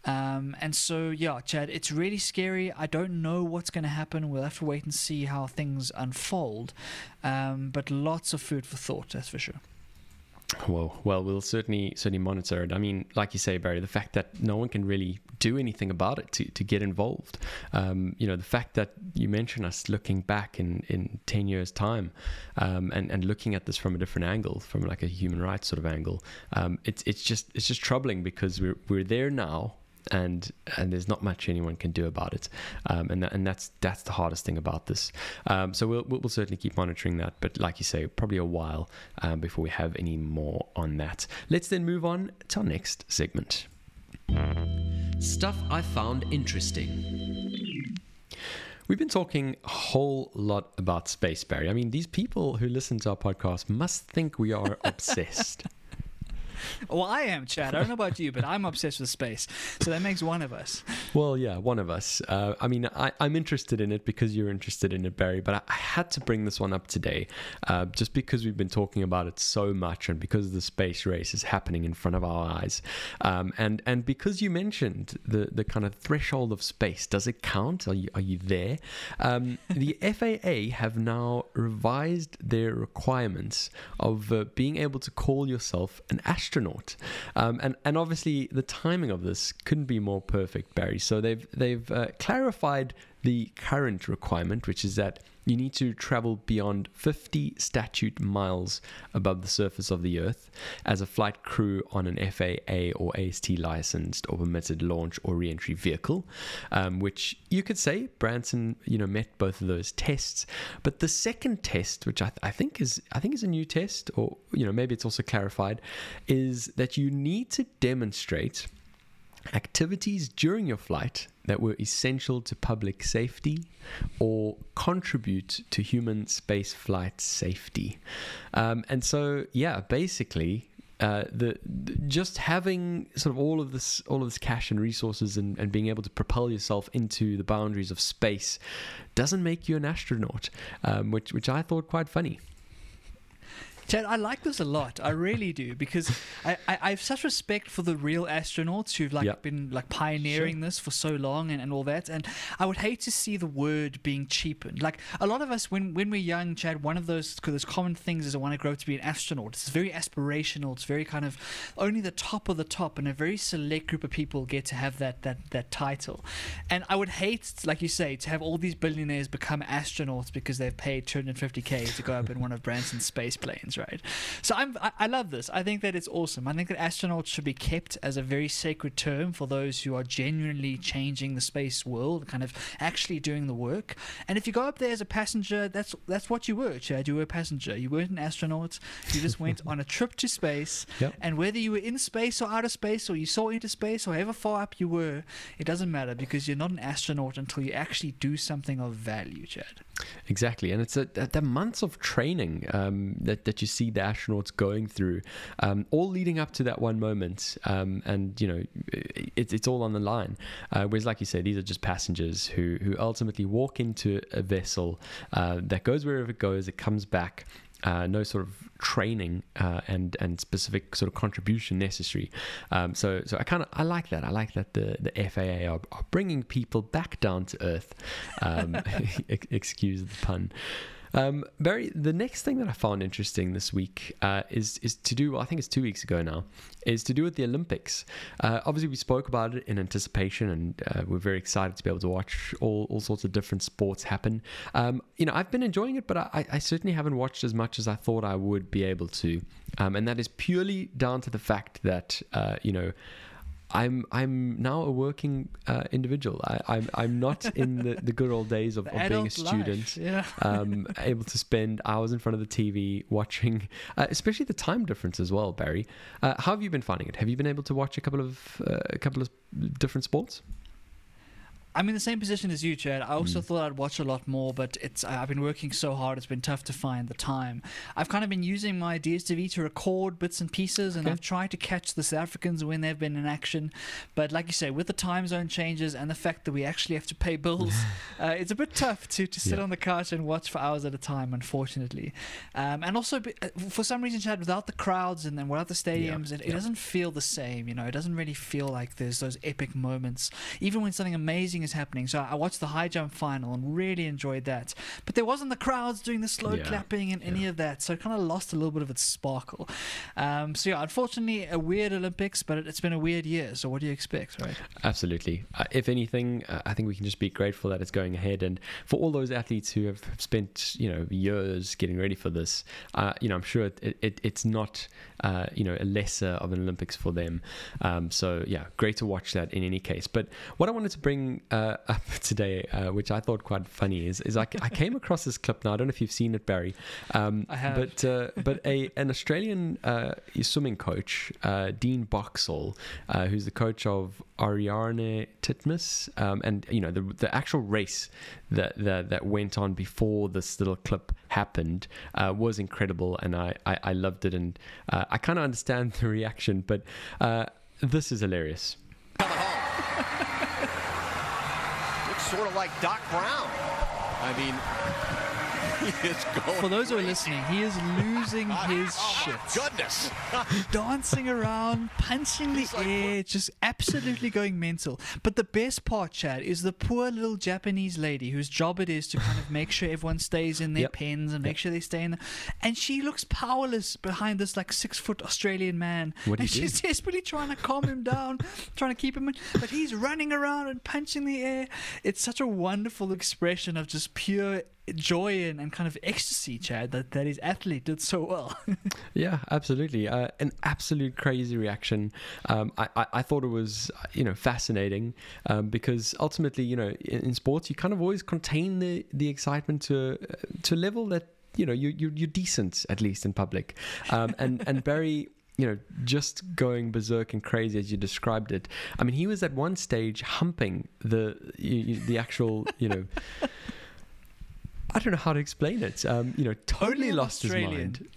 Um, and so, yeah, Chad, it's really scary. I don't know what's going to happen. We'll have to wait and see how things unfold. Um, but lots of food for thought, that's for sure. Well, well, we'll certainly certainly monitor it. I mean, like you say, Barry, the fact that no one can really do anything about it to, to get involved. Um, you know, the fact that you mentioned us looking back in, in ten years' time um, and, and looking at this from a different angle, from like a human rights sort of angle, um, it's it's just it's just troubling, because we're we're there now. and and there's not much anyone can do about it. Um, and that, and that's that's the hardest thing about this. Um, so we'll we'll certainly keep monitoring that. But like you say, probably a while um, before we have any more on that. Let's then move on to our next segment. Stuff I found interesting. We've been talking a whole lot about space, Barry. I mean, these people who listen to our podcast must think we are obsessed. Well, I am, Chad. I don't know about you, but I'm obsessed with space. So that makes one of us. Well, yeah, one of us. Uh, I mean, I, I'm interested in it because you're interested in it, Barry. But I, I had to bring this one up today uh, just because we've been talking about it so much and because the space race is happening in front of our eyes. Um, and, and because you mentioned the, the kind of threshold of space, does it count? Are you, are you there? Um, the F A A have now revised their requirements of uh, being able to call yourself an astronaut. Astronaut, um, and and obviously the timing of this couldn't be more perfect, Barry. So they've they've uh, clarified the current requirement, which is that you need to travel beyond fifty statute miles above the surface of the Earth as a flight crew on an F A A or A S T licensed or permitted launch or re-entry vehicle, um, which you could say Branson, you know, met both of those tests. But the second test, which I, th- I think is I think is a new test, or you know maybe it's also clarified, is that you need to demonstrate activities during your flight that were essential to public safety or contribute to human space flight safety. Um, and so, yeah, basically, uh, the, the just having sort of all of this, all of this cash and resources and, and being able to propel yourself into the boundaries of space doesn't make you an astronaut, um, which, which I thought quite funny. Chad, I like this a lot. I really do, because I, I, I have such respect for the real astronauts who've like yep. been like pioneering sure. this for so long and, and all that. And I would hate to see the word being cheapened. Like a lot of us, when, when we're young, Chad, one of those those common things is I want to grow to be an astronaut. It's very aspirational. It's very kind of only the top of the top, and a very select group of people get to have that that that title. And I would hate, like you say, to have all these billionaires become astronauts because they've paid two hundred fifty thousand to go up in one of Branson's space planes. Right. So I'm, I, I love this. I think that it's awesome. I think that astronauts should be kept as a very sacred term for those who are genuinely changing the space world, kind of actually doing the work. And if you go up there as a passenger, that's that's what you were, Chad. You were a passenger. You weren't an astronaut. You just went on a trip to space. Yep. And whether you were in space or out of space, or you saw into space, or however far up you were, it doesn't matter, because you're not an astronaut until you actually do something of value, Chad. Exactly. And it's a, the months of training um, that, that you see the astronauts going through, um, all leading up to that one moment. Um, and, you know, it, it's all on the line. Uh, whereas, like you say, these are just passengers who, who ultimately walk into a vessel uh, that goes wherever it goes, it comes back. Uh, no sort of training uh, and and specific sort of contribution necessary. Um, so so I kind of I like that. I like that the the F A A are, are bringing people back down to earth. Um, excuse the pun. Um, Barry, the next thing that I found interesting this week uh, is is to do, well, I think it's two weeks ago now, is to do with the Olympics. Uh, obviously, we spoke about it in anticipation, and uh, we're very excited to be able to watch all, all sorts of different sports happen. Um, you know, I've been enjoying it, but I, I certainly haven't watched as much as I thought I would be able to. Um, and that is purely down to the fact that, uh, you know, I'm I'm now a working uh, individual. I, I'm I'm not in the, the good old days of, of being a student, yeah. um, able to spend hours in front of the T V watching, uh, especially the time difference as well, Barry. Uh, how have you been finding it? Have you been able to watch a couple of uh, a couple of different sports? I'm in the same position as you, Chad. I also mm. thought I'd watch a lot more, but it's I've been working so hard, it's been tough to find the time. I've kind of been using my D S T V to record bits and pieces, and okay. I've tried to catch the South Africans when they've been in action. But like you say, with the time zone changes and the fact that we actually have to pay bills, uh, it's a bit tough to, to sit yeah. on the couch and watch for hours at a time, unfortunately. Um, and also, for some reason, Chad, without the crowds and then without the stadiums, yeah. it, it yeah. doesn't feel the same. You know, it doesn't really feel like there's those epic moments. Even when something amazing everything is happening. So I watched the high jump final and really enjoyed that. But there wasn't the crowds doing the slow yeah. clapping and yeah. any of that. So it kind of lost a little bit of its sparkle. Um, so yeah, unfortunately, a weird Olympics, but it's been a weird year. So what do you expect, right? Absolutely. Uh, if anything, uh, I think we can just be grateful that it's going ahead. And for all those athletes who have spent, you know, years getting ready for this, uh, you know, I'm sure it, it, it's not, uh, you know, a lesser of an Olympics for them. Um, so yeah, great to watch that in any case. But what I wanted to bring uh, up today, uh, which I thought quite funny, is is I, I came across this clip. Now I don't know if you've seen it, Barry. Um, I have. But uh, but a an Australian uh, swimming coach, uh, Dean Boxall, uh, who's the coach of Ariane Titmus, um, and you know the the actual race that that, that went on before this little clip happened uh, was incredible, and I I, I loved it, and uh, I kind of understand the reaction, but uh, this is hilarious. Looks sort of like Doc Brown. I mean, he is going. For those who are listening, he is losing his oh, shit. Oh, goodness. Dancing around, punching He's the like, air, what? Just absolutely going mental. But the best part, Chad, is the poor little Japanese lady whose job it is to kind of make sure everyone stays in their yep. pens and make yep. sure they stay in there. And she looks powerless behind this like six foot Australian man. What do you and do? She's desperately trying to calm him down, trying to keep him in. But he's running around and punching the air. It's such a wonderful expression of just pure joy and, and kind of ecstasy, Chad, that, that his athlete did so well. Yeah, absolutely. Uh, an absolute crazy reaction. Um, I, I, I thought it was, you know, fascinating um, because ultimately, you know, in, in sports, you kind of always contain the, the excitement to, uh, to a level that, you know, you, you, you're decent, at least in public. Um, and, and Barry... you know, just going berserk and crazy as you described it. I mean, he was at one stage humping the you, the actual, you know, I don't know how to explain it. Um, you know, totally lost his mind.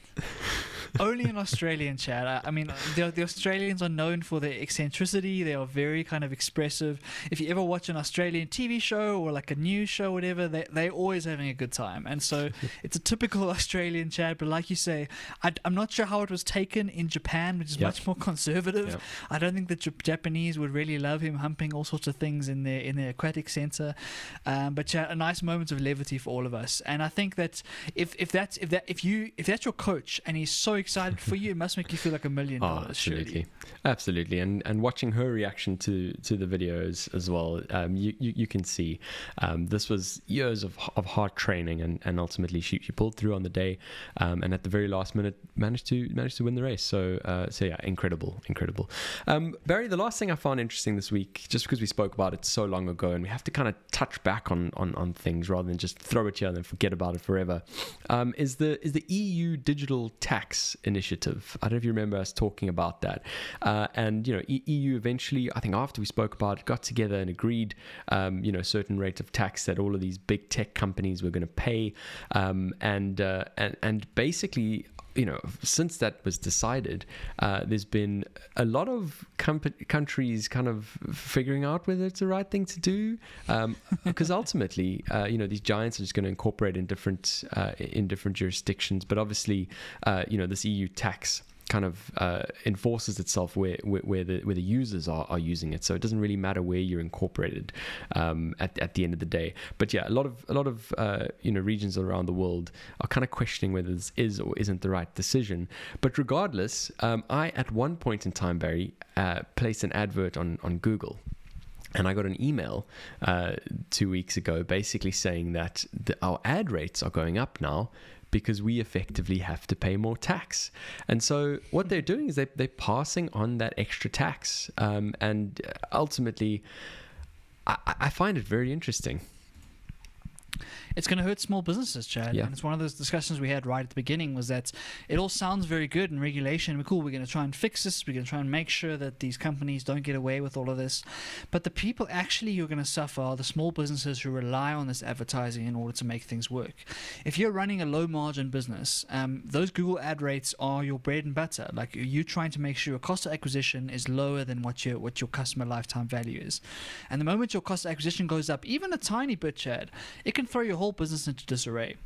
Only an Australian, Chad. I, I mean, the, the Australians are known for their eccentricity. They are very kind of expressive. If you ever watch an Australian T V show or like a news show, whatever, they, they're always having a good time. And so it's a typical Australian, Chad. But like you say, I, I'm not sure how it was taken in Japan, which is yep. much more conservative. Yep. I don't think the J- Japanese would really love him humping all sorts of things in their, in their aquatic center. Um, but Chad, a nice moment of levity for all of us. And I think that if, if that's if that if you if that's your coach and he's so excited for you, it must make you feel like a million dollars. Oh, absolutely, surely. absolutely, and and watching her reaction to to the videos as well, um, you, you you can see, um, this was years of of hard training, and, and ultimately she, she pulled through on the day, um, and at the very last minute managed to managed to win the race. So uh, so yeah, incredible, incredible. Um, Barry, the last thing I found interesting this week, just because we spoke about it so long ago, and we have to kind of touch back on on on things rather than just throw it here and then forget about it forever, um, is the is the E U digital tax initiative. I don't know if you remember us talking about that. Uh, and, you know, e- EU eventually, I think after we spoke about it, got together and agreed, um, you know, a certain rate of tax that all of these big tech companies were going to pay. Um, and, uh, and, and basically, you know, since that was decided, uh, there's been a lot of com- countries kind of figuring out whether it's the right thing to do, um, because ultimately, uh, you know, these giants are just going to incorporate in different uh, in different jurisdictions. But obviously, uh, you know, this E U tax kind of uh, enforces itself where where, where the where the users are, are using it, so it doesn't really matter where you're incorporated um, at at the end of the day. But yeah, a lot of a lot of uh, you know regions around the world are kind of questioning whether this is or isn't the right decision. But regardless, um, I at one point in time, Barry, uh, placed an advert on on Google. And I got an email uh, two weeks ago basically saying that the, our ad rates are going up now because we effectively have to pay more tax. And so what they're doing is they, they're passing on that extra tax. Um, and ultimately, I, I find it very interesting. It's going to hurt small businesses, Chad. Yeah. And it's one of those discussions we had right at the beginning was that it all sounds very good in regulation. We're cool. We're going to try and fix this. We're going to try and make sure that these companies don't get away with all of this. But the people actually who are going to suffer are the small businesses who rely on this advertising in order to make things work. If you're running a low-margin business, um, those Google ad rates are your bread and butter. Like, you're trying to make sure your cost of acquisition is lower than what your, what your customer lifetime value is. And the moment your cost of acquisition goes up, even a tiny bit, Chad, it can throw your whole business into disarray.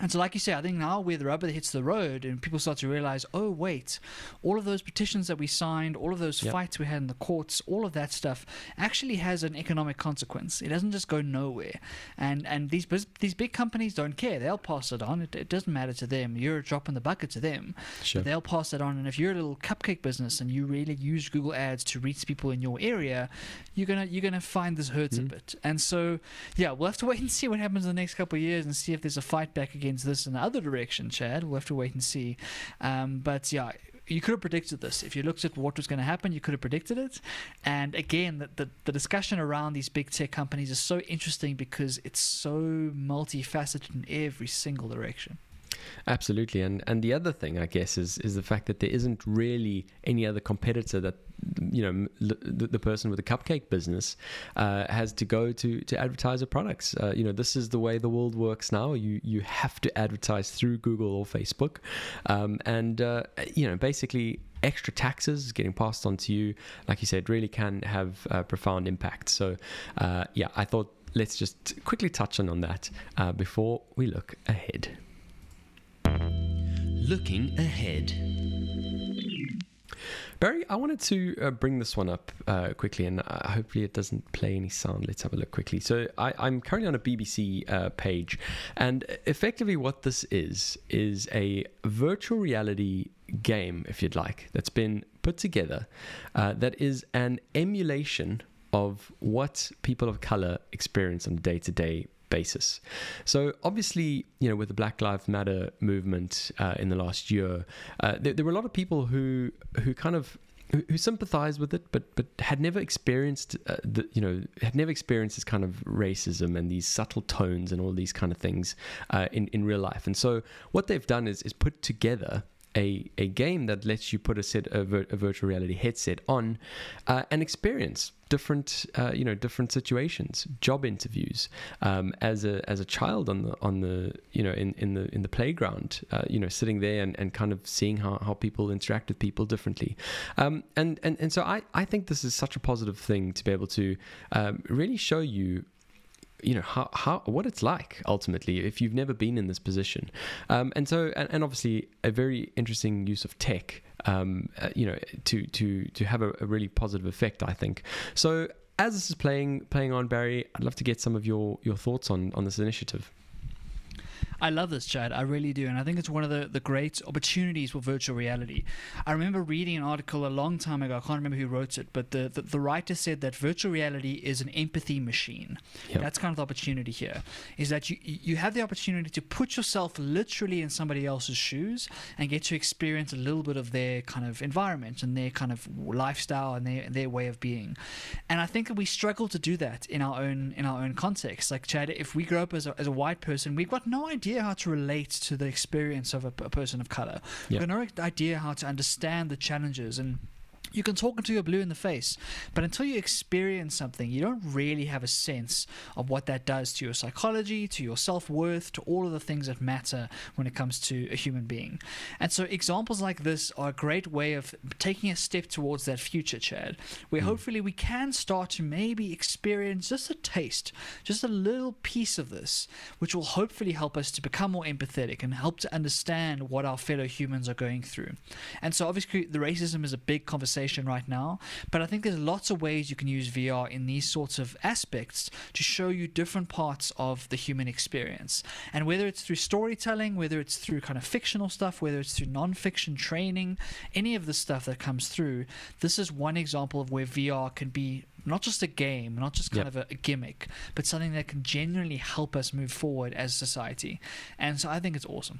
And so, like you say, I think now where the rubber hits the road and people start to realize, oh, wait, all of those petitions that we signed, all of those yep. fights we had in the courts, all of that stuff actually has an economic consequence. It doesn't just go nowhere. And and these these big companies don't care. They'll pass it on. It, it doesn't matter to them. You're a drop in the bucket to them. Sure. But they'll pass it on. And if you're a little cupcake business and you really use Google Ads to reach people in your area, you're gonna you're gonna find this hurts mm-hmm. a bit. And so, yeah, we'll have to wait and see what happens in the next couple of years and see if there's a fight back again. This in the other direction, Chad. We'll have to wait and see. Um, but yeah, you could have predicted this. If you looked at what was going to happen, you could have predicted it. And again, the, the, the discussion around these big tech companies is so interesting because it's so multifaceted in every single direction. Absolutely. And and the other thing, I guess, is is the fact that there isn't really any other competitor that, you know, the, the person with a cupcake business uh, has to go to to advertise their products. Uh, you know, this is the way the world works now. You you have to advertise through Google or Facebook. Um, and, uh, you know, basically extra taxes getting passed on to you, like you said, really can have a profound impact. So, uh, yeah, I thought let's just quickly touch on, on that uh, before we look ahead. Looking ahead. Barry, I wanted to uh, bring this one up uh, quickly, and uh, hopefully it doesn't play any sound. Let's have a look quickly. So I, I'm currently on a B B C uh, page, and effectively what this is is a virtual reality game, if you'd like, that's been put together uh, that is an emulation of what people of color experience on a day-to-day basis. So obviously, you know, with the Black Lives Matter movement uh, in the last year, uh, there, there were a lot of people who who kind of who, who sympathized with it, but but had never experienced uh, the, you know, had never experienced this kind of racism and these subtle tones and all these kind of things uh, in in real life. And so what they've done is is put together a a game that lets you put a set a, vir- a virtual reality headset on uh, and experience different uh, you know different situations, job interviews, um, as a as a child on the on the you know in, in the in the playground, uh, you know sitting there and, and kind of seeing how, how people interact with people differently, um, and and and so I I think this is such a positive thing to be able to um, really show you you know how how what it's like ultimately if you've never been in this position, um, and so and, and obviously a very interesting use of tech, um, uh, you know, to to to have a, a really positive effect, I think. So as this is playing playing on, Barry, I'd love to get some of your your thoughts on on this initiative. I love this, Chad. I really do. And I think it's one of the, the great opportunities for virtual reality. I remember reading an article a long time ago. I can't remember who wrote it, but the, the, the writer said that virtual reality is an empathy machine. Yep. That's kind of the opportunity here, is that you, you have the opportunity to put yourself literally in somebody else's shoes and get to experience a little bit of their kind of environment and their kind of lifestyle and their their way of being. And I think that we struggle to do that in our own in our own context. Like, Chad, if we grow up as a, as a white person, we've got no idea how to relate to the experience of a, a person of color. Yep. We've got no idea how to understand the challenges, and you can talk until you're blue in the face, but until you experience something, you don't really have a sense of what that does to your psychology, to your self-worth, to all of the things that matter when it comes to a human being. And so examples like this are a great way of taking a step towards that future, Chad, where mm. hopefully we can start to maybe experience just a taste, just a little piece of this, which will hopefully help us to become more empathetic and help to understand what our fellow humans are going through. And so obviously the racism is a big conversation right now, but I think there's lots of ways you can use V R in these sorts of aspects to show you different parts of the human experience. And whether it's through storytelling, whether it's through kind of fictional stuff, whether it's through non-fiction training, any of the stuff that comes through, this is one example of where V R can be not just a game, not just kind yep. of a, a gimmick, but something that can genuinely help us move forward as society. And so I think it's awesome.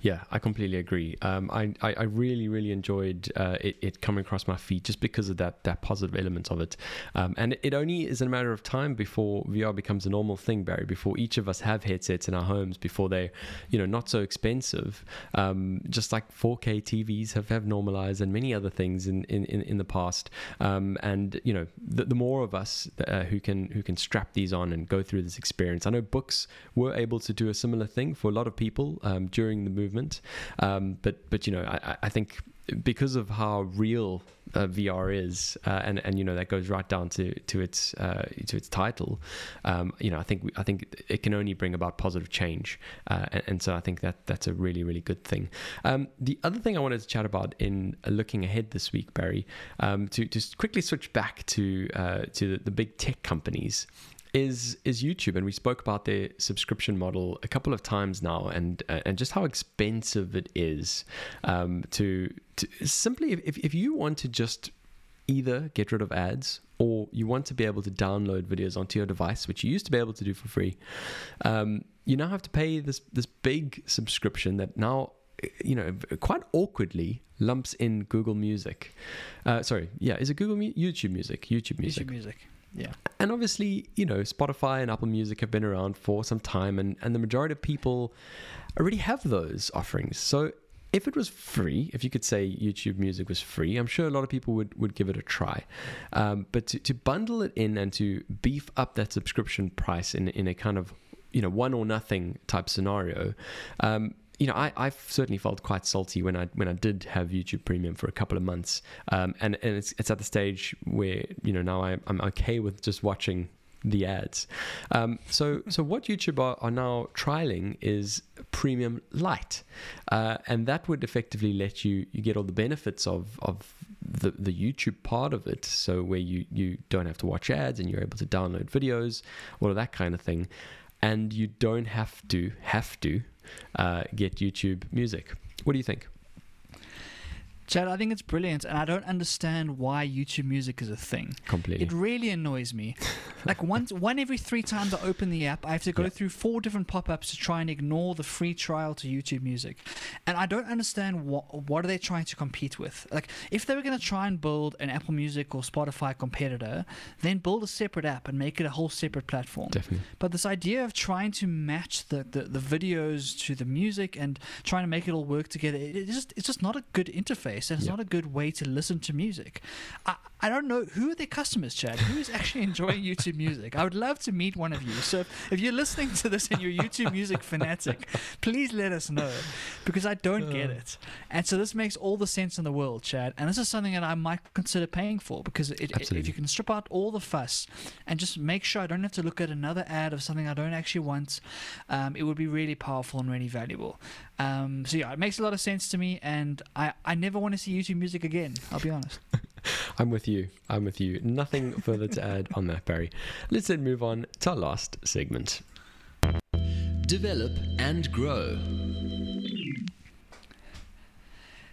Yeah, I completely agree. Um, I, I, I really, really enjoyed uh, it, it coming across my feed just because of that that positive element of it. Um, and it only is a matter of time before V R becomes a normal thing, Barry, before each of us have headsets in our homes, before they're, you know, not so expensive, um, just like four K T Vs have, have normalized and many other things in, in, in the past. Um, and, you know, the, the more of us uh, who can who can strap these on and go through this experience. I know books were able to do a similar thing for a lot of people um, during supporting the movement. Um, but but you know, I, I think because of how real uh, V R is, uh, and and you know that goes right down to to its uh, to its title. Um, you know, I think I think it can only bring about positive change, uh, and, and so I think that that's a really really good thing. Um, the other thing I wanted to chat about in looking ahead this week, Barry, um, to to quickly switch back to uh, to the, the big tech companies. Is is YouTube, and we spoke about their subscription model a couple of times now, and uh, and just how expensive it is. Um, to, to simply, if if you want to just either get rid of ads, or you want to be able to download videos onto your device, which you used to be able to do for free, um, you now have to pay this this big subscription that now, you know, quite awkwardly lumps in Google Music. Uh, sorry, yeah, is it Google Mu- YouTube Music? YouTube Music. YouTube Music. Yeah. And obviously, you know, Spotify and Apple Music have been around for some time, and, and the majority of people already have those offerings. So if it was free, if you could say YouTube Music was free, I'm sure a lot of people would, would give it a try. Um, but to, to bundle it in and to beef up that subscription price in, in a kind of, you know, one or nothing type scenario, um, you know, I, I've certainly felt quite salty when I when I did have YouTube Premium for a couple of months, um, and and it's it's at the stage where, you know, now I, I'm okay with just watching the ads. Um, so so what YouTube are, are now trialing is Premium Lite, uh, and that would effectively let you you get all the benefits of of the the YouTube part of it. So where you you don't have to watch ads and you're able to download videos, all of that kind of thing, and you don't have to have to. Uh, get YouTube Music. What do you think? Chad, I think it's brilliant, and I don't understand why YouTube Music is a thing. Completely. It really annoys me. Like once, one every three times I open the app, I have to go yeah. through four different pop-ups to try and ignore the free trial to YouTube Music. And I don't understand what what are they trying to compete with. Like if they were going to try and build an Apple Music or Spotify competitor, then build a separate app and make it a whole separate platform. Definitely. But this idea of trying to match the, the, the videos to the music and trying to make it all work together, it, it just it's just not a good interface. And it's yep. not a good way to listen to music. I, I don't know. Who are their customers, Chad? Who is actually enjoying YouTube Music? I would love to meet one of you. So if, if you're listening to this and you're a YouTube Music fanatic, please let us know, because I don't uh. get it. And so this makes all the sense in the world, Chad. And this is something that I might consider paying for, because it, it, if you can strip out all the fuss and just make sure I don't have to look at another ad of something I don't actually want, um, it would be really powerful and really valuable. Um, so yeah, it makes a lot of sense to me, and I, I never want to see YouTube Music again, I'll be honest. I'm with you. I'm with you. Nothing further to add on that, Barry. Let's then move on to our last segment. Develop and grow.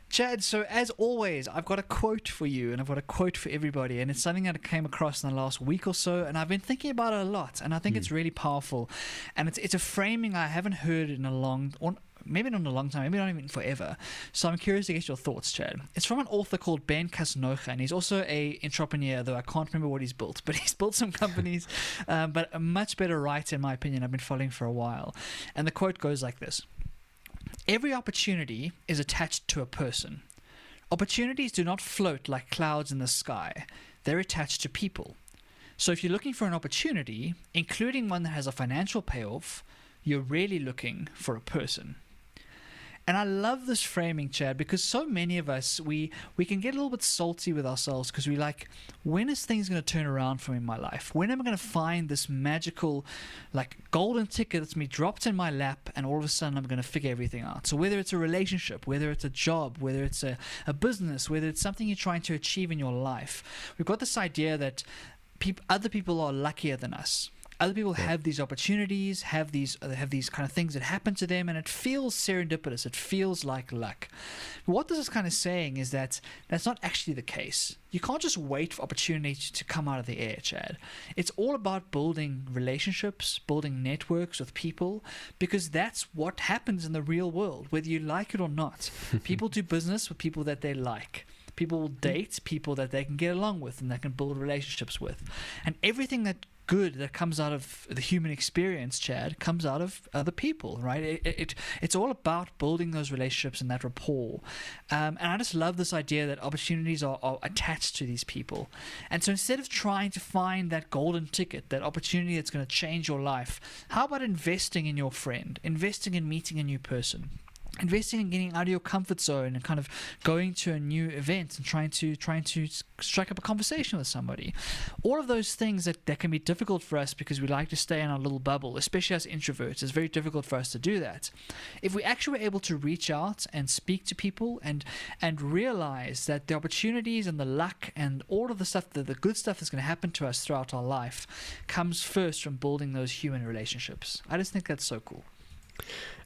Chad, so as always, I've got a quote for you, and I've got a quote for everybody, and it's something that I came across in the last week or so, and I've been thinking about it a lot, and I think mm. it's really powerful, and it's it's a framing I haven't heard in a long, or maybe not in a long time, maybe not even forever. So I'm curious to get your thoughts, Chad. It's from an author called Ben Casnocha, and he's also a entrepreneur, though I can't remember what he's built, but he's built some companies, um, but a much better writer in my opinion. I've been following for a while, and the quote goes like this. Every opportunity is attached to a person. Opportunities do not float like clouds in the sky. They're attached to people. So if you're looking for an opportunity, including one that has a financial payoff, you're really looking for a person. And I love this framing, Chad, because so many of us, we, we can get a little bit salty with ourselves, because we're like, when is things going to turn around for me in my life? When am I going to find this magical, like, golden ticket that's me dropped in my lap, and all of a sudden I'm going to figure everything out? So whether it's a relationship, whether it's a job, whether it's a, a business, whether it's something you're trying to achieve in your life, we've got this idea that peop- other people are luckier than us. Other people have these opportunities, have these have these kind of things that happen to them, and it feels serendipitous. It feels like luck. But what this is kind of saying is that that's not actually the case. You can't just wait for opportunity to come out of the air, Chad. It's all about building relationships, building networks with people, because that's what happens in the real world, whether you like it or not. People do business with people that they like. People will date people that they can get along with and they can build relationships with. And everything that good that comes out of the human experience, Chad, comes out of other people, right? It, it It's all about building those relationships and that rapport. Um, and I just love this idea that opportunities are, are attached to these people. And so instead of trying to find that golden ticket, that opportunity that's going to change your life, how about investing in your friend, investing in meeting a new person? investing in getting out of your comfort zone and kind of going to a new event and trying to trying to strike up a conversation with somebody. All of those things that, that can be difficult for us because we like to stay in our little bubble, especially as introverts. It's very difficult for us to do that. If we actually were able to reach out and speak to people and and realize that the opportunities and the luck and all of the stuff, the, the good stuff that's going to happen to us throughout our life comes first from building those human relationships. I just think that's so cool.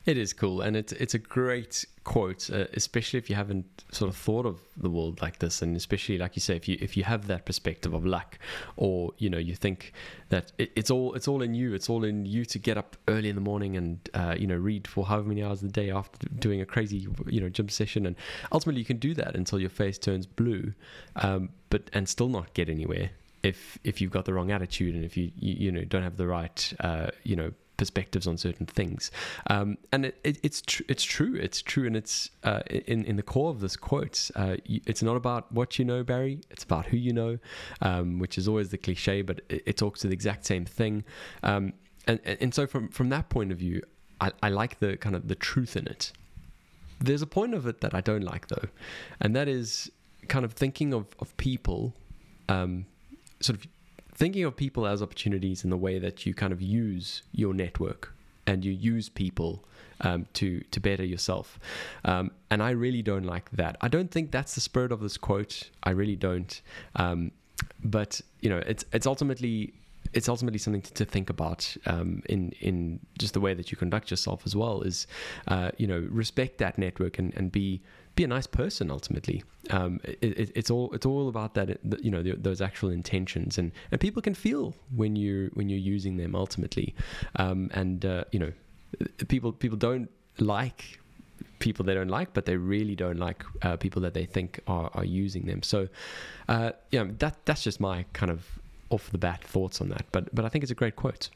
It is cool, and it's it's a great quote, uh, especially if you haven't sort of thought of the world like this, and especially like you say, if you if you have that perspective of luck, or you know, you think that it, it's all it's all in you, it's all in you to get up early in the morning and uh, you know, read for however many hours a day after doing a crazy you know gym session, and ultimately you can do that until your face turns blue, um, but and still not get anywhere if if you've got the wrong attitude and if you you, you know don't have the right uh, you know. perspectives on certain things, um, and it, it, it's tr- it's true, it's true, and it's uh, in in the core of this quote. Uh, you, it's not about what you know, Barry. It's about who you know, um, which is always the cliche, but it, it talks to the exact same thing. Um, and and so from from that point of view, I, I like the kind of the truth in it. There's a point of it that I don't like though, and that is kind of thinking of of people, um, sort of. Thinking of people as opportunities in the way that you kind of use your network and you use people um, to to better yourself. Um, and I really don't like that. I don't think that's the spirit of this quote. I really don't. Um, but, you know, it's it's ultimately it's ultimately something to, to think about um, in, in just the way that you conduct yourself as well is, uh, you know, respect that network and, and be... be a nice person ultimately. um it, it, it's all it's all about that, you know, the, those actual intentions, and and people can feel when you when you're using them ultimately, um and uh, you know, people people don't like people they don't like, but they really don't like uh, people that they think are, are using them. So uh yeah, that that's just my kind of off the bat thoughts on that, but but I think it's a great quote.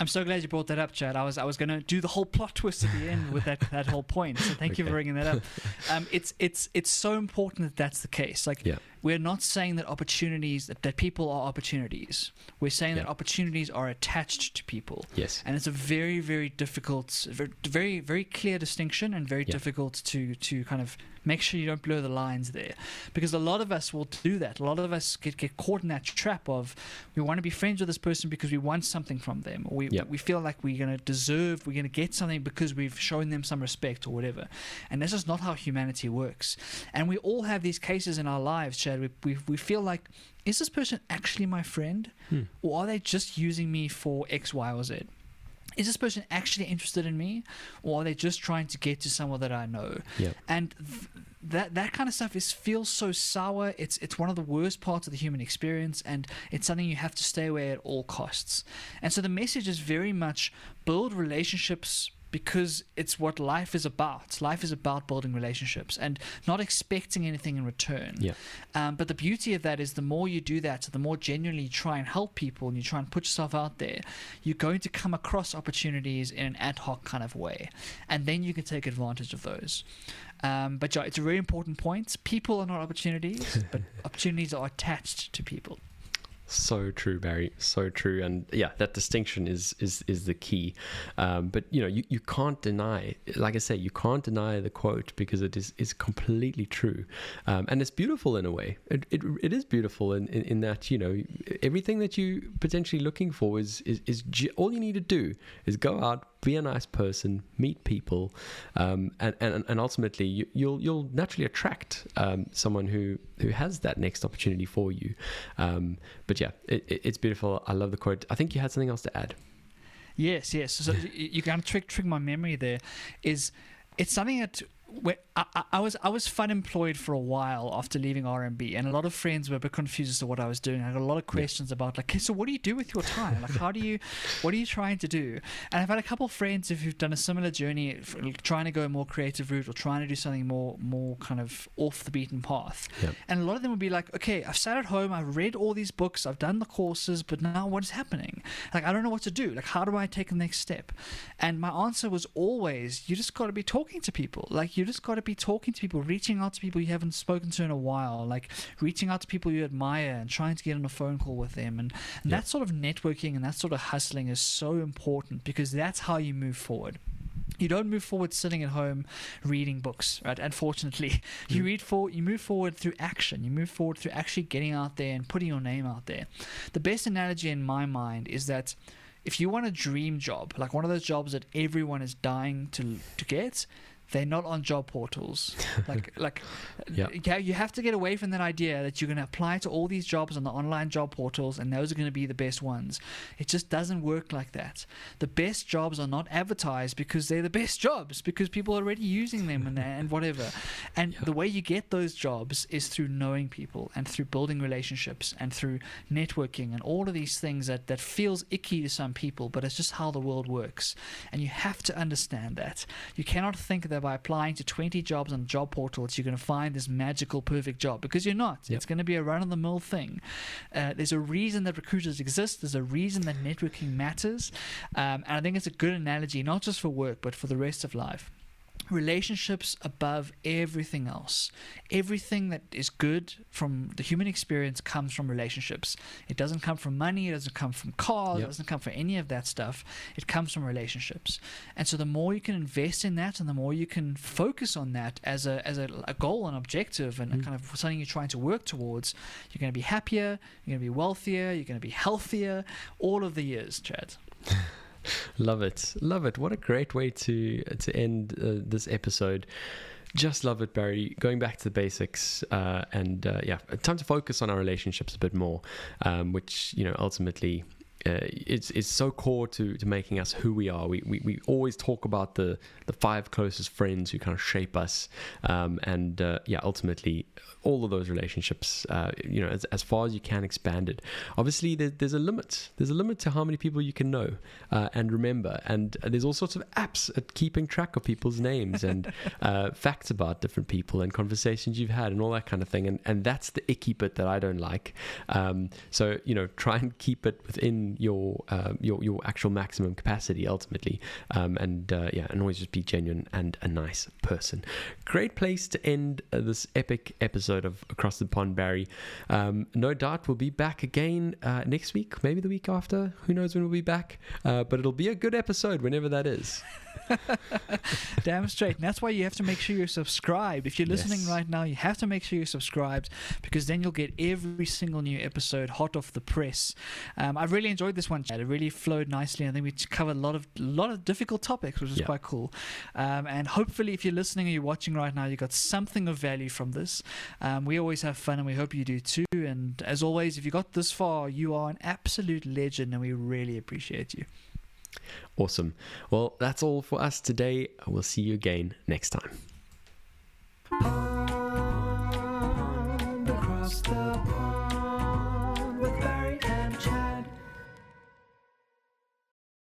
I'm so glad you brought that up, Chad. I was I was going to do the whole plot twist at the end with that, that whole point. So thank okay. you for bringing that up. Um, it's it's it's so important that that's the case. Like yeah. We're not saying that opportunities that, that people are opportunities. We're saying yeah. that opportunities are attached to people. Yes. And it's a very very difficult, very very clear distinction, and very yeah. difficult to to kind of make sure you don't blur the lines there, because a lot of us will do that. A lot of us get, get caught in that trap of we want to be friends with this person because we want something from them. Or we yep. we feel like we're going to deserve, we're going to get something because we've shown them some respect or whatever. And that's just not how humanity works. And we all have these cases in our lives, Chad. We we, we feel like, is this person actually my friend? Hmm. Or are they just using me for X, Y, or Z? Is this person actually interested in me, or are they just trying to get to someone that I know? Yep. And th- that that kind of stuff is feels so sour. It's it's one of the worst parts of the human experience, and it's something you have to stay away at all costs. And so the message is very much build relationships, because it's what life is about. Life is about building relationships and not expecting anything in return. Yeah. Um, but the beauty of that is the more you do that, so the more genuinely you try and help people and you try and put yourself out there, you're going to come across opportunities in an ad hoc kind of way. And then you can take advantage of those. Um, but yeah, it's a very important point. People are not opportunities, but opportunities are attached to people. So true, Barry. So true. And yeah, that distinction is is is the key. Um, but, you know, you, you can't deny, like I say, you can't deny the quote, because it is, is completely true. Um, and it's beautiful in a way. It it, it is beautiful in, in, in that, you know, everything that you're potentially looking for is, is, is ju- all you need to do is go out, be a nice person, meet people, um, and, and, and ultimately you, you'll you'll naturally attract um, someone who, who has that next opportunity for you. Um, but yeah, it, it's beautiful. I love the quote. I think you had something else to add. Yes, yes. So you kind of trick trick my memory there. Is it's something that. I, I was I was fun employed for a while after leaving R M B, and a lot of friends were a bit confused as to what I was doing. I got a lot of questions yeah. about like, okay, so what do you do with your time? Like, how do you, what are you trying to do? And I've had a couple of friends who've done a similar journey, trying to go a more creative route or trying to do something more more kind of off the beaten path. Yeah. And a lot of them would be like, okay, I've sat at home, I've read all these books, I've done the courses, but now what is happening? Like, I don't know what to do. Like, how do I take the next step? And my answer was always, you just got to be talking to people. Like, you just got to be talking to people, reaching out to people you haven't spoken to in a while, like reaching out to people you admire and trying to get on a phone call with them. And, and yeah. that sort of networking and that sort of hustling is so important, because that's how you move forward. You don't move forward sitting at home reading books, right? Unfortunately, you read for you move forward through action. You move forward through actually getting out there and putting your name out there. The best analogy in my mind is that if you want a dream job, like one of those jobs that everyone is dying to to get, they're not on job portals. Like, like, yeah. You have to get away from that idea that you're going to apply to all these jobs on the online job portals and those are going to be the best ones. It just doesn't work like that. The best jobs are not advertised because they're the best jobs, because people are already using them and and whatever. And yeah. the way you get those jobs is through knowing people and through building relationships and through networking and all of these things that, that feels icky to some people, but it's just how the world works. And you have to understand that. You cannot think that by applying to twenty jobs on job portals you're going to find this magical perfect job, because you're not. Yep. It's going to be a run-of-the-mill thing. Uh, there's a reason that recruiters exist. There's a reason that networking matters, um, and I think it's a good analogy, not just for work but for the rest of life. Relationships above everything else. Everything that is good from the human experience comes from relationships. It doesn't come from money. It doesn't come from cars. Yep. It doesn't come from any of that stuff. It comes from relationships. And so the more you can invest in that and the more you can focus on that as a as a, a goal, an objective, and mm. a kind of something you're trying to work towards, you're going to be happier, you're going to be wealthier, you're going to be healthier, all of the years, Chad. Love it. Love it. What a great way to to end uh, this episode. Just love it, Barry. Going back to the basics uh, and, uh, yeah, time to focus on our relationships a bit more, um, which, you know, ultimately... Uh, it's it's so core to, to making us who we are. We, we we always talk about the the five closest friends who kind of shape us, um, and uh, yeah, ultimately all of those relationships. Uh, you know, as as far as you can expand it. Obviously, there, there's a limit. There's a limit to how many people you can know uh, and remember. And there's all sorts of apps at keeping track of people's names and uh, facts about different people and conversations you've had and all that kind of thing. And and that's the icky bit that I don't like. Um, so you know, try and keep it within your uh, your your actual maximum capacity ultimately, um, and uh, yeah and always just be genuine and a nice person. Great place to end uh, this epic episode of Across the Pond, Barry. Um, no doubt we'll be back again uh, next week, maybe the week after, who knows when we'll be back, uh, but it'll be a good episode whenever that is. Damn straight. And that's why you have to make sure you're subscribed. If you're listening yes. right now, you have to make sure you're subscribed, because then you'll get every single new episode hot off the press. um, I really enjoyed this one, Chad. It really flowed nicely. I think we covered a lot of lot of difficult topics, which is yeah. quite cool. Um, and hopefully if you're listening or you're watching right now, you got something of value from this. Um, we always have fun and we hope you do too. And as always, if you got this far, you are an absolute legend and we really appreciate you. Awesome. Well, that's all for us today. We'll see you again next time.